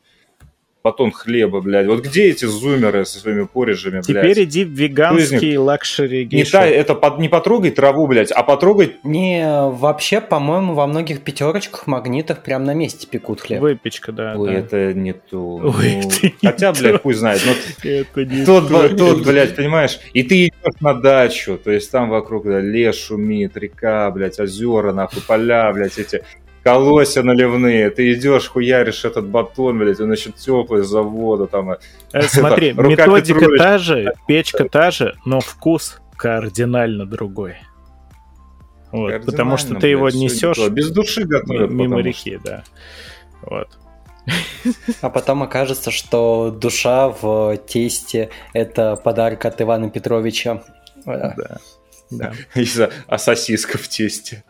Батон хлеба, блядь. Вот где эти зумеры со своими порриджами, блядь? Теперь иди в веганский лакшери гейшо. Это под, не потрогай траву, блядь, а потрогай... Не, вообще, по-моему, во многих пятерочках, магнитах прям на месте пекут хлеб. Выпечка, да. Ой, да. Это не то. Ой, ну, это хотя, не блядь, то. Пусть знает. Но это не тот, то. Тот, блядь, понимаешь? И ты идешь на дачу, то есть там вокруг, да, лес шумит, река, блядь, озера, нахуй, поля, блядь, эти... Колосья наливные, ты идешь, хуяришь этот батон, блядь, он еще теплый с завода. Там, э, смотри, это, методика Петрович... та же, печка та же, но вкус кардинально другой. Вот, кардинально, потому что ты блядь, его несешь без души готовят, мимо реки, что... да. Вот. А потом окажется, что душа в тесте – это подарок от Ивана Петровича. Да. Да. Да. А сосиска в тесте.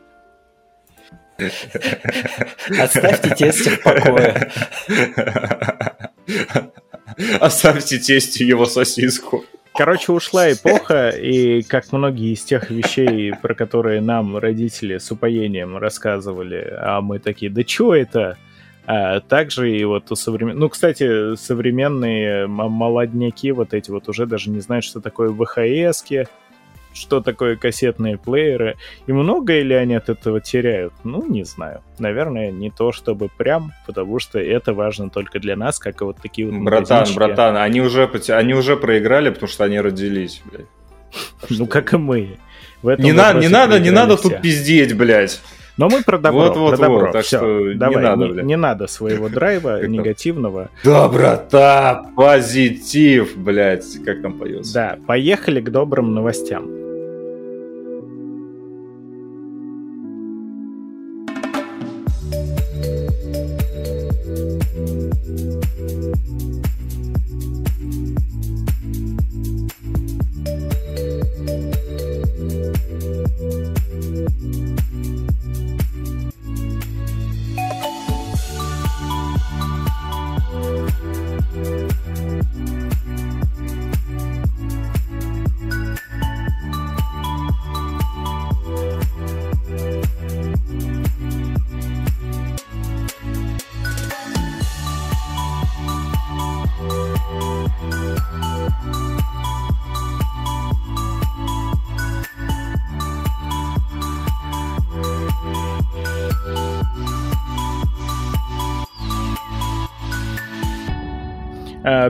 Оставьте тестя в покое. Оставьте тестю его сосиску. Короче, ушла эпоха, и как многие из тех вещей, про которые нам родители с упоением рассказывали, а мы такие, да чё это? А также и вот у современных... Ну, кстати, современные молодняки вот эти вот уже даже не знают, что такое вэ ха эски, что такое кассетные плееры, и многое ли они от этого теряют? Ну, не знаю. Наверное, не то чтобы прям, потому что это важно только для нас, как и вот такие вот братан, магазинчики. Братан, они уже, они уже проиграли, потому что они родились, блядь. Ну, как и мы. Не надо, не надо, не надо тут пиздеть, блядь. Но мы про добро, вот, вот, про добро. Вот, так все, что давай, не надо, не, не надо своего драйва негативного. Доброта, позитив, блядь, как там поется. Да, поехали к добрым новостям.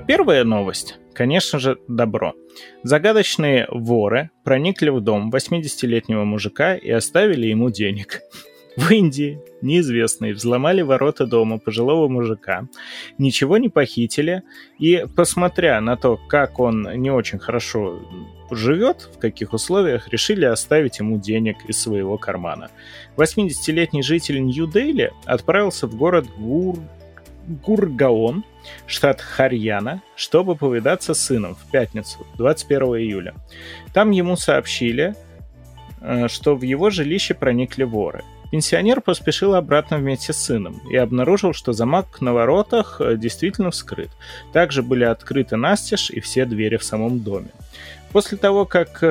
Первая новость, конечно же, добро. Загадочные воры проникли в дом восьмидесятилетнего мужика и оставили ему денег. В Индии неизвестные взломали ворота дома пожилого мужика, ничего не похитили, и, посмотря на то, как он не очень хорошо живет, в каких условиях, решили оставить ему денег из своего кармана. восьмидесятилетний житель Нью-Дели отправился в город Гур... Гургаон, штат Харьяна, чтобы повидаться с сыном в пятницу, двадцать первого июля. Там ему сообщили, что в его жилище проникли воры. Пенсионер поспешил обратно вместе с сыном и обнаружил, что замок на воротах действительно вскрыт. Также были открыты настежь и все двери в самом доме. После того, как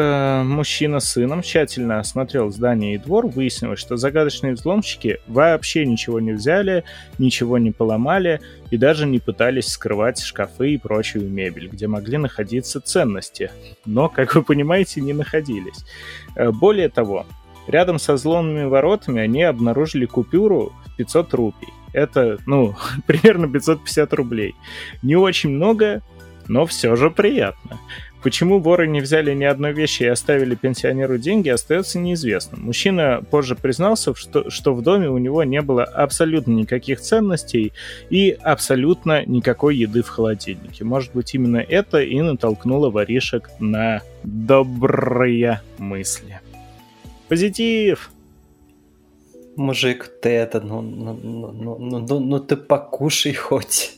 мужчина с сыном тщательно осмотрел здание и двор, выяснилось, что загадочные взломщики вообще ничего не взяли, ничего не поломали и даже не пытались скрывать шкафы и прочую мебель, где могли находиться ценности. Но, как вы понимаете, не находились. Более того, рядом со взломанными воротами они обнаружили купюру в пятьсот рупий. Это, ну, примерно пятьсот пятьдесят рублей. Не очень много, но все же приятно. Почему воры не взяли ни одной вещи и оставили пенсионеру деньги, остается неизвестным. Мужчина позже признался, что, что в доме у него не было абсолютно никаких ценностей и абсолютно никакой еды в холодильнике. Может быть, именно это и натолкнуло воришек на добрые мысли. Позитив! Мужик, ты это, ну, ну, ну, ну, ну, ну ты покушай хоть.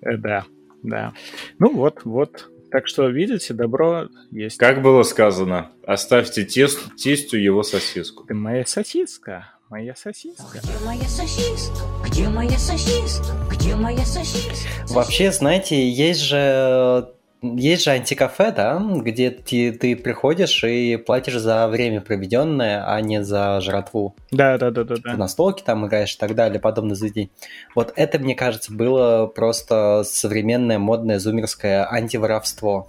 Да, да. Ну вот, вот. Так что, видите, добро есть. Как было сказано, оставьте тестю его сосиску. Ты моя сосиска, моя сосиска. Где моя сосиска? Где моя сосиска? Где моя сосиска? Вообще, знаете, есть же... Есть же антикафе, да, где ты, ты приходишь и платишь за время проведенное, а не за жратву. Да, да, да, да. Ты на столке там играешь и так далее, подобное заведение. Вот это, мне кажется, было просто современное модное зумерское антиворовство.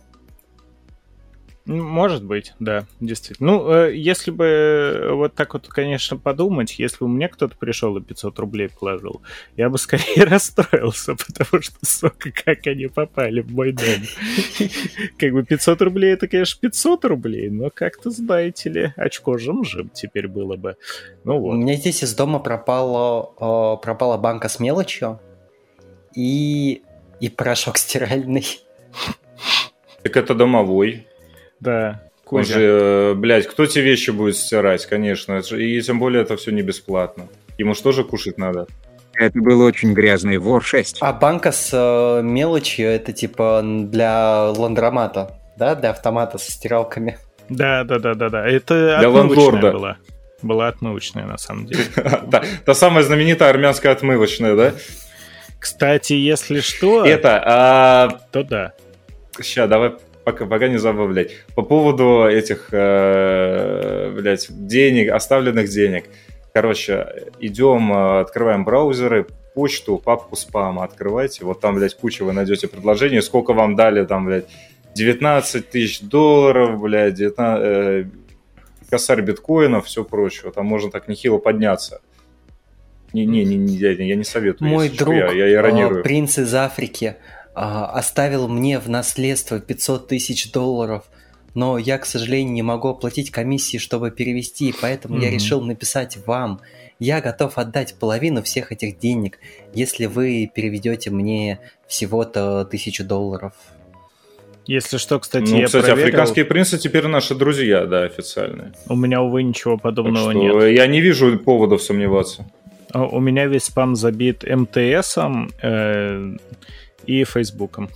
Может быть, да, действительно. Ну, если бы вот так вот, конечно, подумать, если бы мне кто-то пришел и пятьсот рублей положил, я бы скорее расстроился, потому что, сука, как они попали в мой дом. Как бы пятьсот рублей, это, конечно, пятьсот рублей, но как-то, знаете ли, очко жим-жим теперь было бы. Ну вот. У меня здесь из дома пропала, пропала банка с мелочью и, и порошок стиральный. Так это домовой. Да, он же, блядь, кто те вещи будет стирать, конечно. И тем более это все не бесплатно. Ему что же кушать надо? Это был очень грязный вор шесть. А банка с э, мелочью, это типа для ландромата, да? Для автомата со стиралками. Да, да, да, да, да. Это для отмывочная была. Была отмывочная, на самом деле. Та самая знаменитая армянская отмывочная, да? Кстати, если что... Это... То да. Сейчас, давай... Пока, пока не забыл, блядь. По поводу этих, э, блядь, денег, оставленных денег. Короче, идем, открываем браузеры, почту, папку спама открывайте. Вот там, блядь, куча вы найдете предложений. Сколько вам дали там, блядь, девятнадцать тысяч долларов, блядь, девятнадцать, э, косарь биткоинов, все прочее. Там можно так нехило подняться. Не-не-не, я не советую. Мой друг, я, я иронирую. Принц из Африки, оставил мне в наследство пятьсот тысяч долларов, но я, к сожалению, не могу оплатить комиссии, чтобы перевести, поэтому mm-hmm. я решил написать вам. Я готов отдать половину всех этих денег, если вы переведете мне всего-то тысячу долларов. Если что, кстати, ну, я кстати, проверил... африканские принцы теперь наши друзья, да, официальные. У меня, увы, ничего подобного нет. Я не вижу поводов сомневаться. У меня весь спам забит эм тэ эсом, э- и Фейсбуком.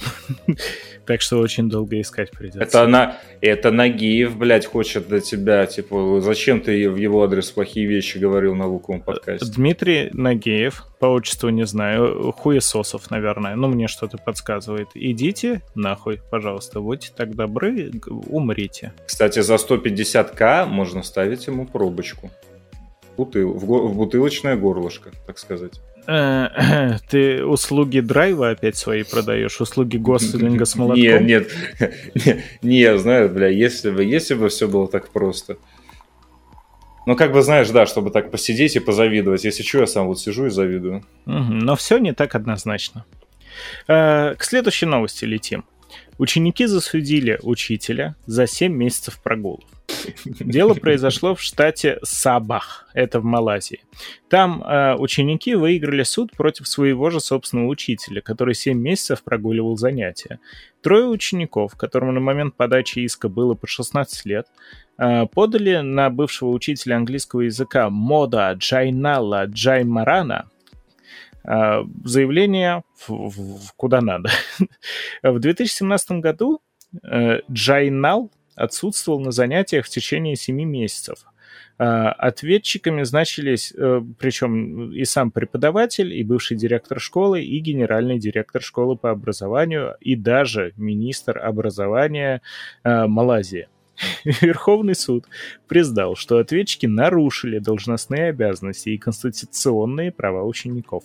Так что очень долго искать придется. Это, на... Это Нагиев, блядь, хочет до тебя. Типа, зачем ты в его адрес плохие вещи говорил на луковом подкасте? Дмитрий Нагиев, по отчеству не знаю, Хуесосов, наверное. Ну, мне что-то подсказывает. Идите нахуй, пожалуйста. Будьте так добры, умрите. Кстати, за сто пятьдесят тысяч можно ставить ему пробочку. Бутыл... В, го... в бутылочное горлышко, так сказать. Ты услуги драйва опять свои продаешь? Услуги госслинга с молотком? Нет, нет. Не, не, знаю, бля, если бы, если бы все было так просто. Ну, как бы, знаешь, да, чтобы так посидеть и позавидовать. Если что, я сам вот сижу и завидую. Но все не так однозначно. К следующей новости летим. Ученики засудили учителя за семь месяцев прогулов. Дело произошло в штате Сабах, это в Малайзии. Там э, ученики выиграли суд против своего же собственного учителя, который семь месяцев прогуливал занятия. Трое учеников, которым на момент подачи иска было по шестнадцать лет, э, подали на бывшего учителя английского языка Мода Джайнала Джаймарана э, заявление в, в, куда надо. В две тысячи семнадцатом году э, Джайнал отсутствовал на занятиях в течение семи месяцев. Ответчиками значились, причем и сам преподаватель, и бывший директор школы, и генеральный директор школы по образованию, и даже министр образования Малайзии. Верховный суд признал, что ответчики нарушили должностные обязанности и конституционные права учеников.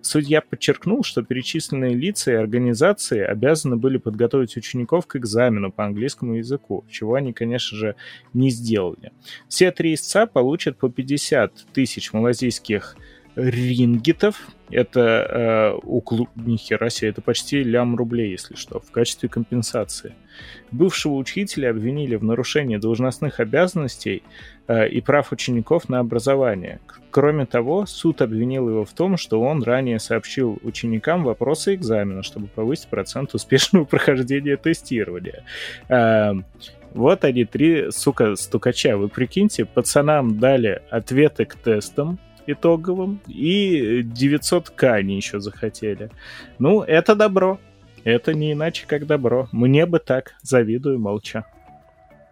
Судья подчеркнул, что перечисленные лица и организации обязаны были подготовить учеников к экзамену по английскому языку, чего они, конечно же, не сделали. Все три истца получат по пятьдесят тысяч малазийских ринггитов. Это э, уклу... Ни хера себе, это почти лям рублей, если что, в качестве компенсации. Бывшего учителя обвинили в нарушении должностных обязанностей э, и прав учеников на образование. Кроме того, суд обвинил его в том, что он ранее сообщил ученикам вопросы экзамена, чтобы повысить процент успешного прохождения тестирования. Э, вот они три, сука, стукача. Вы прикиньте, пацанам дали ответы к тестам итоговым, и девятьсот тысяч они еще захотели. Ну, это добро. Это не иначе, как добро. Мне бы так, завидую молча.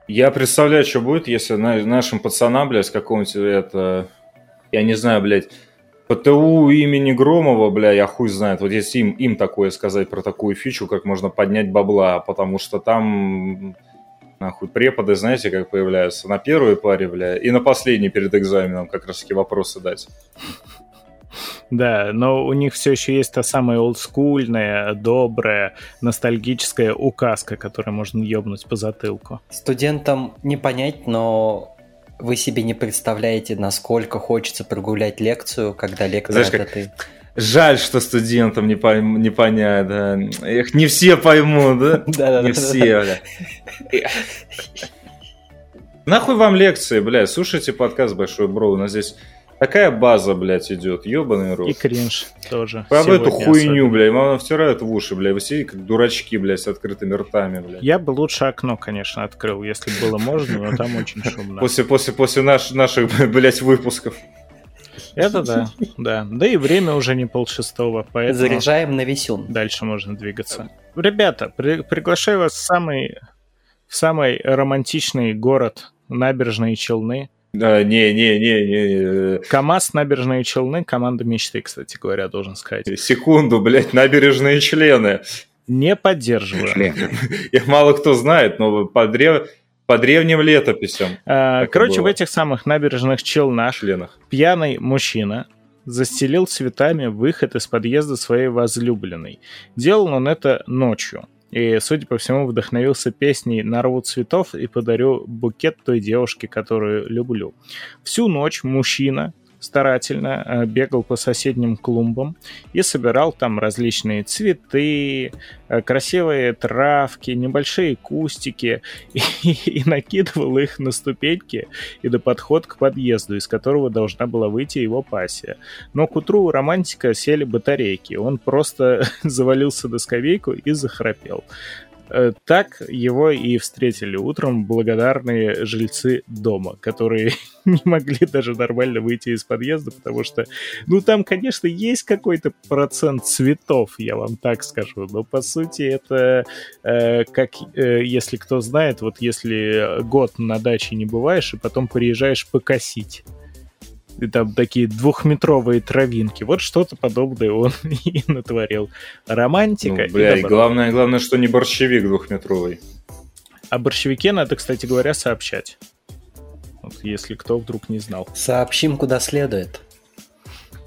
Я представляю, что будет, если нашим пацанам, блядь, какого-нибудь, это, я не знаю, блядь, ПТУ имени Громова, бля, я хуй знает. Вот если им, им такое сказать про такую фичу, как можно поднять бабла, потому что там... Нахуй, преподы, знаете, как появляются? На первой паре, бля, и на последней перед экзаменом как раз-таки вопросы дать. Да, но у них все еще есть та самая олдскульная, добрая, ностальгическая указка, которой можно ебнуть по затылку. Студентам не понять, но вы себе не представляете, насколько хочется прогулять лекцию, когда лекция... Знаешь, как... ты... Жаль, что студентам не, пойм, не понять, да. Их не все поймут, да? Да, да, не все, бля. Нахуй вам лекции, блядь. Слушайте подкаст «Большой Бро». У нас здесь такая база, блядь, идет. Ёбаный рот. И кринж тоже. Правда, эту хуйню, блядь. Им она втирает в уши, блядь. Вы сидите как дурачки, блядь, с открытыми ртами, блядь. Я бы лучше окно, конечно, открыл, если было можно, но там очень шумно. После, после, после наш, наших, блядь, выпусков. Это да, да. Да и время уже не полшестого, поэтому... Заряжаем на весюн. Дальше можно двигаться. Ребята, при- приглашаю вас в самый, в самый романтичный город Набережные Челны. Да, не-не-не-не. КамАЗ Набережные Челны, команда мечты, кстати говоря, должен сказать. Секунду, блядь, Набережные Члены. Не поддерживаю. Их мало кто знает, но по древу... По древним летописям. А, короче, в этих самых Набережных Челнах Членах. Пьяный мужчина застелил цветами выход из подъезда своей возлюбленной. Делал он это ночью. И, судя по всему, вдохновился песней «Нарву цветов и подарю букет той девушке, которую люблю». Всю ночь мужчина старательно бегал по соседним клумбам и собирал там различные цветы, красивые травки, небольшие кустики и, и накидывал их на ступеньки и до подхода к подъезду, из которого должна была выйти его пассия. Но к утру у романтика сели батарейки, он просто завалился на скамейку и захрапел. Так его и встретили утром благодарные жильцы дома, которые не могли даже нормально выйти из подъезда, потому что, ну, там, конечно, есть какой-то процент цветов, я вам так скажу, но, по сути, это э, как, э, если кто знает, вот если год на даче не бываешь, и потом приезжаешь покосить. И там такие двухметровые травинки. Вот что-то подобное он и натворил. Романтика. Ну, бля, и, и главное, главное, что не борщевик двухметровый. О борщевике надо, кстати говоря, сообщать. Вот, если кто вдруг не знал. Сообщим, куда следует.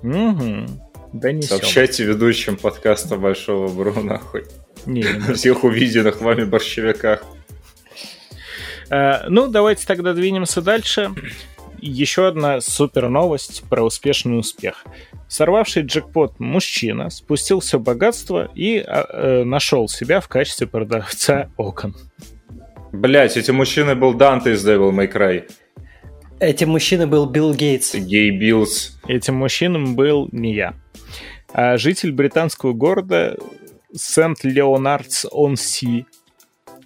Угу. Донесем. Сообщайте ведущим подкаста «Большого Бро», нахуй. Не, не всех увиденных вами борщевиках. А, ну, давайте тогда двинемся дальше. Еще одна супер новость про успешный успех. Сорвавший джекпот мужчина спустил все богатство и э, нашел себя в качестве продавца окон. Блять, эти мужчины был Данте из Devil May Cry. Этим мужчиной был Билл Гейтс. Гей Биллс. Этим мужчином был не я. А житель британского города Сент-Леонардс-он-Си,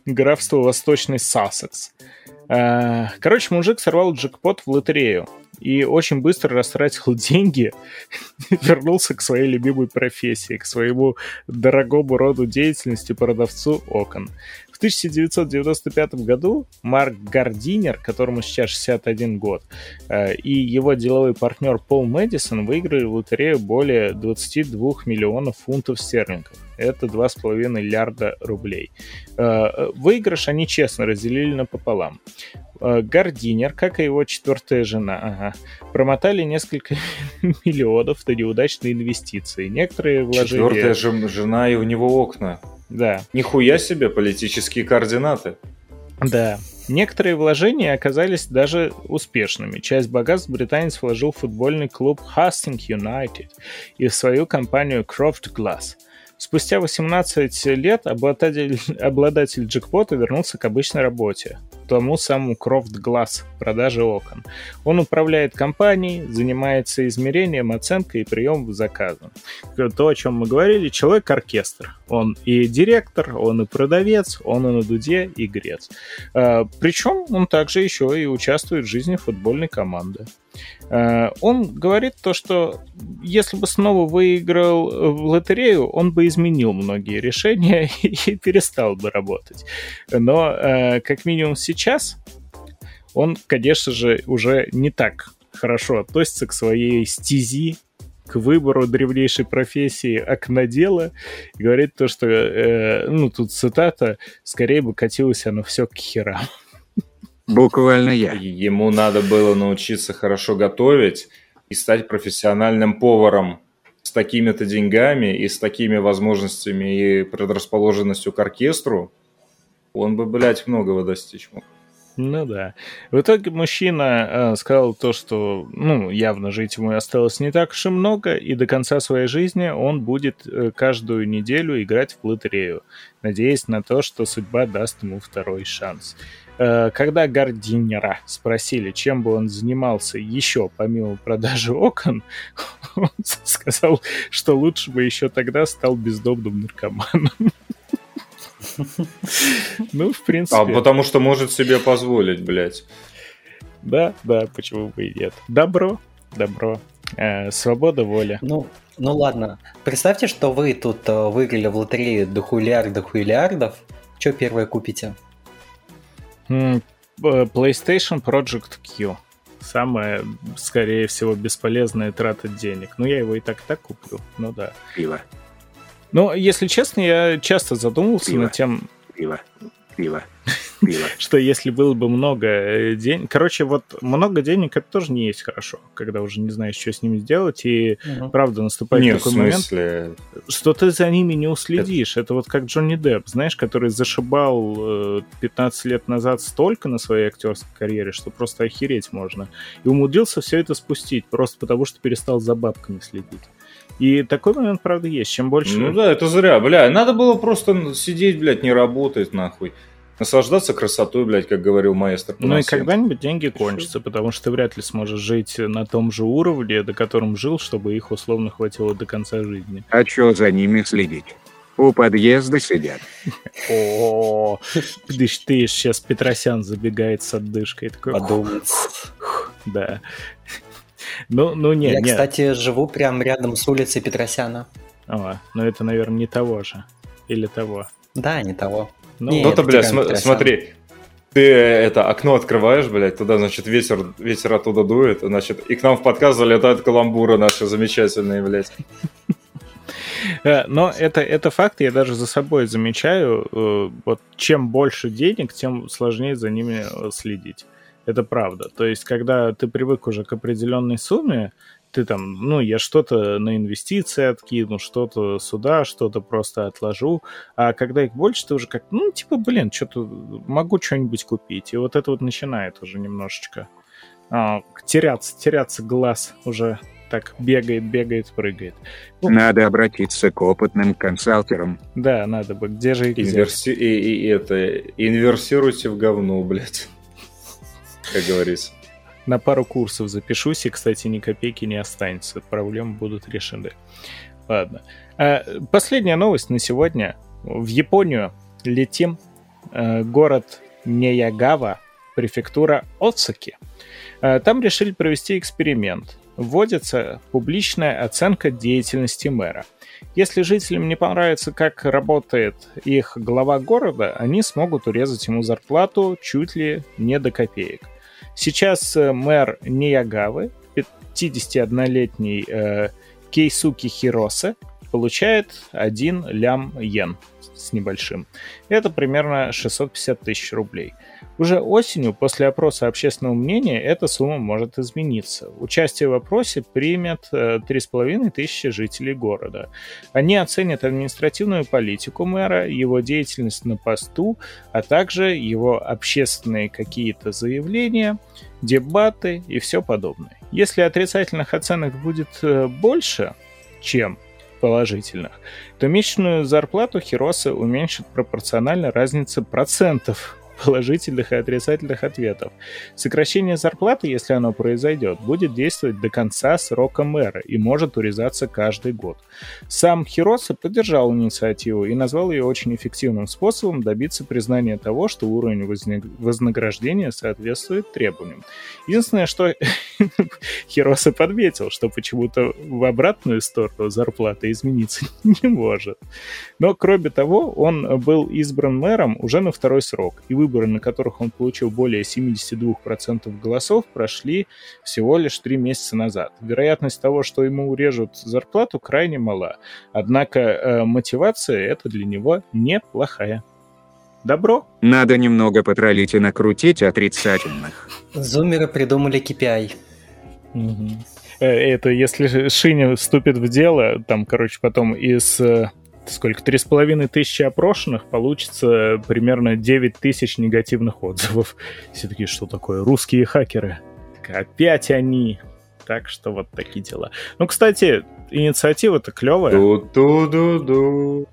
графство Восточный Сассекс. А, короче, мужик сорвал джекпот в лотерею и очень быстро растратил деньги и вернулся к своей любимой профессии, к своему дорогому роду деятельности продавцу окон. В тысяча девятьсот девяносто пятом году Марк Гардинер, которому сейчас шестьдесят один год, и его деловой партнер Пол Мэдисон выиграли в лотерею более двадцать два миллиона фунтов стерлингов. Это два с половиной миллиарда рублей. Выигрыш они честно разделили напополам. Гардинер, как и его четвертая жена, ага, промотали несколько миллионов на неудачные инвестиции. Некоторые вложили... Четвертая же жена и у него окна. Да. Нихуя себе политические координаты. Да. Некоторые вложения оказались даже успешными. Часть богатств британец вложил в футбольный клуб Hastings United и в свою компанию Крофт Гласс. Спустя восемнадцать лет обладатель, обладатель джекпота вернулся к обычной работе, тому самому Крофт Гласс, продаже окон. Он управляет компанией, занимается измерением, оценкой и приемом заказа. То, о чем мы говорили, человек-оркестр. Он и директор, он и продавец, он и на дуде игрец. Причем он также еще и участвует в жизни футбольной команды. Он говорит то, что если бы снова выиграл в лотерею, он бы изменил многие решения и перестал бы работать. Но как минимум сейчас он, конечно же, уже не так хорошо относится к своей стези, к выбору древнейшей профессии окнодела. И говорит то, что, ну тут цитата, скорее бы катилось оно все к херам. Буквально я. Ему надо было научиться хорошо готовить и стать профессиональным поваром с такими-то деньгами и с такими возможностями и предрасположенностью к оркестру. Он бы, блядь, многого достичь мог. Ну да. В итоге мужчина э, сказал то, что, ну, явно жить ему осталось не так уж и много, и до конца своей жизни он будет э, каждую неделю играть в лотерею, надеясь на то, что судьба даст ему второй шанс. Э, когда Гардинера спросили, чем бы он занимался еще помимо продажи окон, он сказал, что лучше бы еще тогда стал бездомным наркоманом. Ну, в принципе... А потому что может себе позволить, блядь. Да, да, почему бы и нет. Добро, добро. Э, свобода, воля. Ну, ну ладно. Представьте, что вы тут э, выиграли в лотерею дохуиллиард дохуиллиардов. Что первое купите? Mm, PlayStation Project Q. Самая, скорее всего, бесполезная трата денег. Ну, я его и так и так куплю. Ну, да. Пиво. Ну, если честно, я часто задумывался пиво, над тем... Пиво, пиво, пиво. Что если было бы много денег... Короче, вот много денег — это тоже не есть хорошо, когда уже не знаешь, что с ними сделать, и угу. правда наступает не, такой смысле... момент, что ты за ними не уследишь. Это... это вот как Джонни Депп, знаешь, который зашибал пятнадцать лет назад столько на своей актерской карьере, что просто охереть можно. И умудрился все это спустить, просто потому что перестал за бабками следить. И такой момент, правда, есть. Чем больше... Ну да, это зря, бля. Надо было просто сидеть, блядь, не работать, нахуй. Наслаждаться красотой, блядь, как говорил маэстро. Ну и когда-нибудь деньги кончатся, потому что ты вряд ли сможешь жить на том же уровне, до котором жил, чтобы их условно хватило до конца жизни. А чё за ними следить? У подъезда сидят. О, ты ж сейчас Петросян забегает с отдышкой. Подумать. Да. Ну, ну, нет, я, нет. кстати, живу прям рядом с улицей Петросяна. О, ну это, наверное, не того же. Или того. Да, не того. Ну, не, кто-то, бля, см- смотри, ты это окно открываешь, блядь, туда, значит, ветер, ветер оттуда дует, значит, и к нам в подкаст залетают каламбуры наши замечательные, блядь. Но это, это факт, я даже за собой замечаю, вот чем больше денег, тем сложнее за ними следить. Это правда. То есть, когда ты привык уже к определенной сумме, ты там, ну, я что-то на инвестиции откину, что-то сюда, что-то просто отложу. А когда их больше, ты уже как, ну, типа, блин, что-то могу что-нибудь купить. И вот это вот начинает уже немножечко а, теряться, теряться глаз уже так бегает, бегает, прыгает. Ну, надо обратиться к опытным консалтерам. Да, надо бы. Где же их Инверси... взять? И, и это, инверсируйте в говно, блядь. Как говорится. На пару курсов запишусь, и, кстати, ни копейки не останется. Проблемы будут решены. Ладно. А, последняя новость на сегодня. В Японию летим. А, город Ниягава, префектура Оцаки. А, там решили провести эксперимент. Вводится публичная оценка деятельности мэра. Если жителям не понравится, как работает их глава города, они смогут урезать ему зарплату чуть ли не до копеек. Сейчас мэр Ниягавы, пятьдесят однолетний э, Кейсуки Хиросе, получает один лям йен с небольшим. Это примерно шестьсот пятьдесят тысяч рублей. Уже осенью, после опроса общественного мнения, эта сумма может измениться. Участие в опросе примет три с половиной тысячи жителей города. Они оценят административную политику мэра, его деятельность на посту, а также его общественные какие-то заявления, дебаты и все подобное. Если отрицательных оценок будет больше, чем положительных, то месячную зарплату Хиросе уменьшит пропорционально разнице процентов положительных и отрицательных ответов. Сокращение зарплаты, если оно произойдет, будет действовать до конца срока мэра и может урезаться каждый год. Сам Хиросе поддержал инициативу и назвал ее очень эффективным способом добиться признания того, что уровень вознаграждения соответствует требованиям. Единственное, что Хиросе подметил, что почему-то в обратную сторону зарплата измениться не может. Но, кроме того, он был избран мэром уже на второй срок, и вы выборы, на которых он получил более семьдесят два процента голосов, прошли всего лишь три месяца назад. Вероятность того, что ему урежут зарплату, крайне мала. Однако э, мотивация это для него неплохая. Добро. Надо немного потроллить и накрутить отрицательных. Зумеры придумали кей пи ай. Угу. Это если Шиня вступит в дело, там, короче, потом из... сколько, три с половиной тысячи опрошенных, получится примерно девять тысяч негативных отзывов. Все такие, что такое? Русские хакеры. Опять они. Так что вот такие дела. Ну, кстати, инициатива-то клевая. Ту-ту-ду-ду.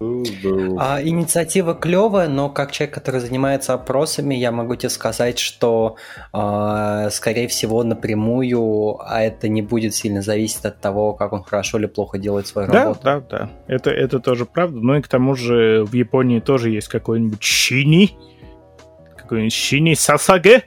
А, инициатива клевая, но как человек, который занимается опросами, я могу тебе сказать, что э, скорее всего напрямую, а это не будет сильно зависеть от того, как он хорошо или плохо делает свою да, работу. Да, да, да. Это, это тоже правда. Ну и к тому же в Японии тоже есть какой-нибудь щини, какой-нибудь щини сасаге,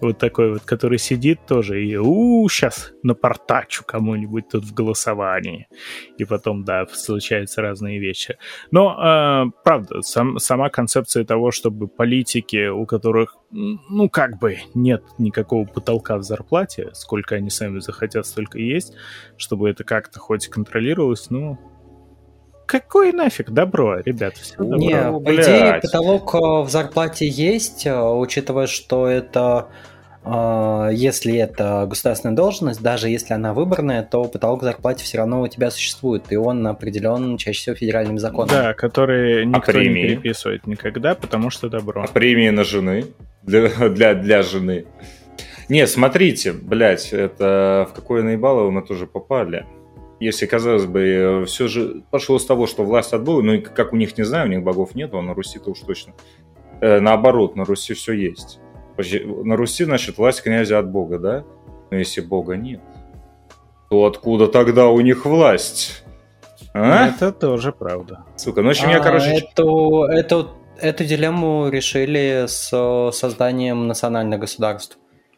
вот такой вот, который сидит тоже и у сейчас напортачу кому-нибудь тут в голосовании. И потом, да, случаются разные вещи. Но, э, правда, сам, сама концепция того, чтобы политики, у которых, ну, как бы нет никакого потолка в зарплате, сколько они сами захотят, столько и есть, чтобы это как-то хоть контролировалось, ну... Какой нафиг добро, ребята? Не, добро, по идее, потолок в зарплате есть, учитывая, что это, если это государственная должность, даже если она выборная, то потолок в зарплате все равно у тебя существует, и он определен чаще всего федеральным законом. Да, который никто а не переписывает никогда, потому что добро. А премии на жены? Для, для, для жены. Не, смотрите, блядь, это в какое наебалово мы тоже попали. Если, казалось бы, все же пошло с того, что власть от Бога, ну, как у них, не знаю, у них богов нет, а на Руси-то уж точно. Э, наоборот, на Руси все есть. На Руси, значит, власть князя от Бога, да? Но если Бога нет, то откуда тогда у них власть? А? Это тоже правда. Сука, ну, в общем, я, короче... Эту, эту, эту дилемму решили с созданием национальных государств.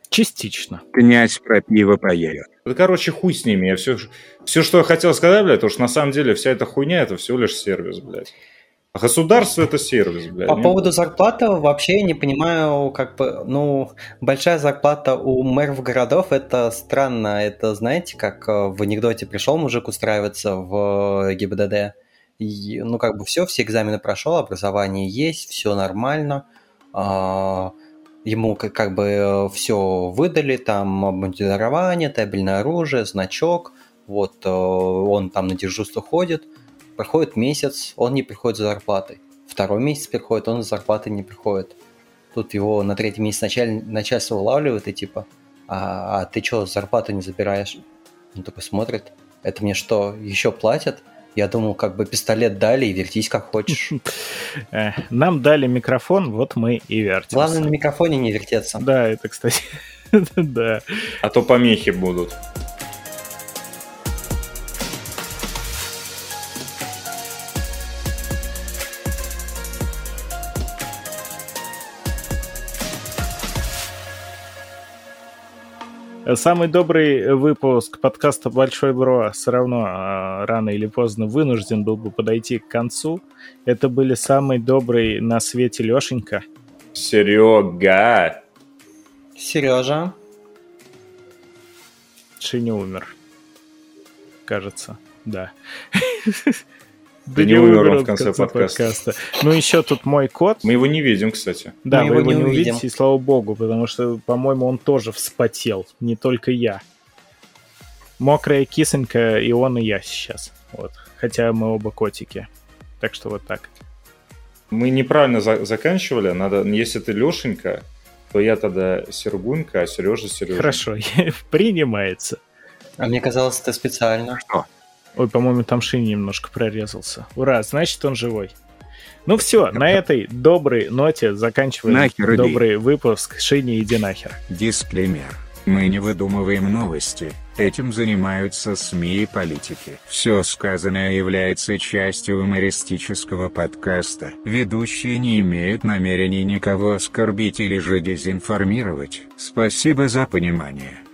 Частично. Князь про пиво поедет. Да, короче, хуй с ними. Я все, все, что я хотел сказать, блядь, потому что на самом деле вся эта хуйня, это всего лишь сервис, блядь. А государство это сервис, блядь. По поводу зарплаты вообще не понимаю, как бы, ну, большая зарплата у мэров городов, это странно. Это, знаете, как в анекдоте пришел мужик устраиваться в ГИБДД. И, ну, как бы все, все экзамены прошел, образование есть, все нормально. А... Ему как, как бы все выдали, там обмундирование, табельное оружие, значок, вот он там на дежурство ходит, проходит месяц, он не приходит за зарплатой. Второй месяц приходит, он за зарплатой не приходит. Тут его на третий месяц началь... начальство улавливает и типа, а, а ты что, зарплату не забираешь? Он такой смотрит. Это мне что, еще платят? Я думал, как бы пистолет дали и вертись как хочешь. Нам дали микрофон, вот мы и вертимся. Главное, на микрофоне не вертеться. Да, это, кстати, да. А то помехи будут. Самый добрый выпуск подкаста «Большой Бро» все равно рано или поздно вынужден был бы подойти к концу. Это были самый добрый на свете Лешенька. Серега. Сережа. Шиня умер. Кажется, да. Да не умер он в конце подкаста. Ну, еще тут мой кот. Мы его не видим, кстати. Да, вы его не увидите, и слава богу, потому что, по-моему, он тоже вспотел. Не только я. Мокрая кисонька, и он, и я сейчас. Вот. Хотя мы оба котики. Так что вот так. Мы неправильно за- заканчивали. Надо, если ты Лешенька, то я тогда Сергунька, а Сережа Сережа. Хорошо, принимается. А мне казалось, это специально. Что? Ой, по-моему, там Шини немножко прорезался. Ура, значит, он живой. Ну все, на этой доброй ноте заканчиваем нахер добрый иди. Выпуск. Шини, иди нахер. Дисклеймер. Мы не выдумываем новости. Этим занимаются СМИ и политики. Все сказанное является частью юмористического подкаста. Ведущие не имеют намерений никого оскорбить или же дезинформировать. Спасибо за понимание.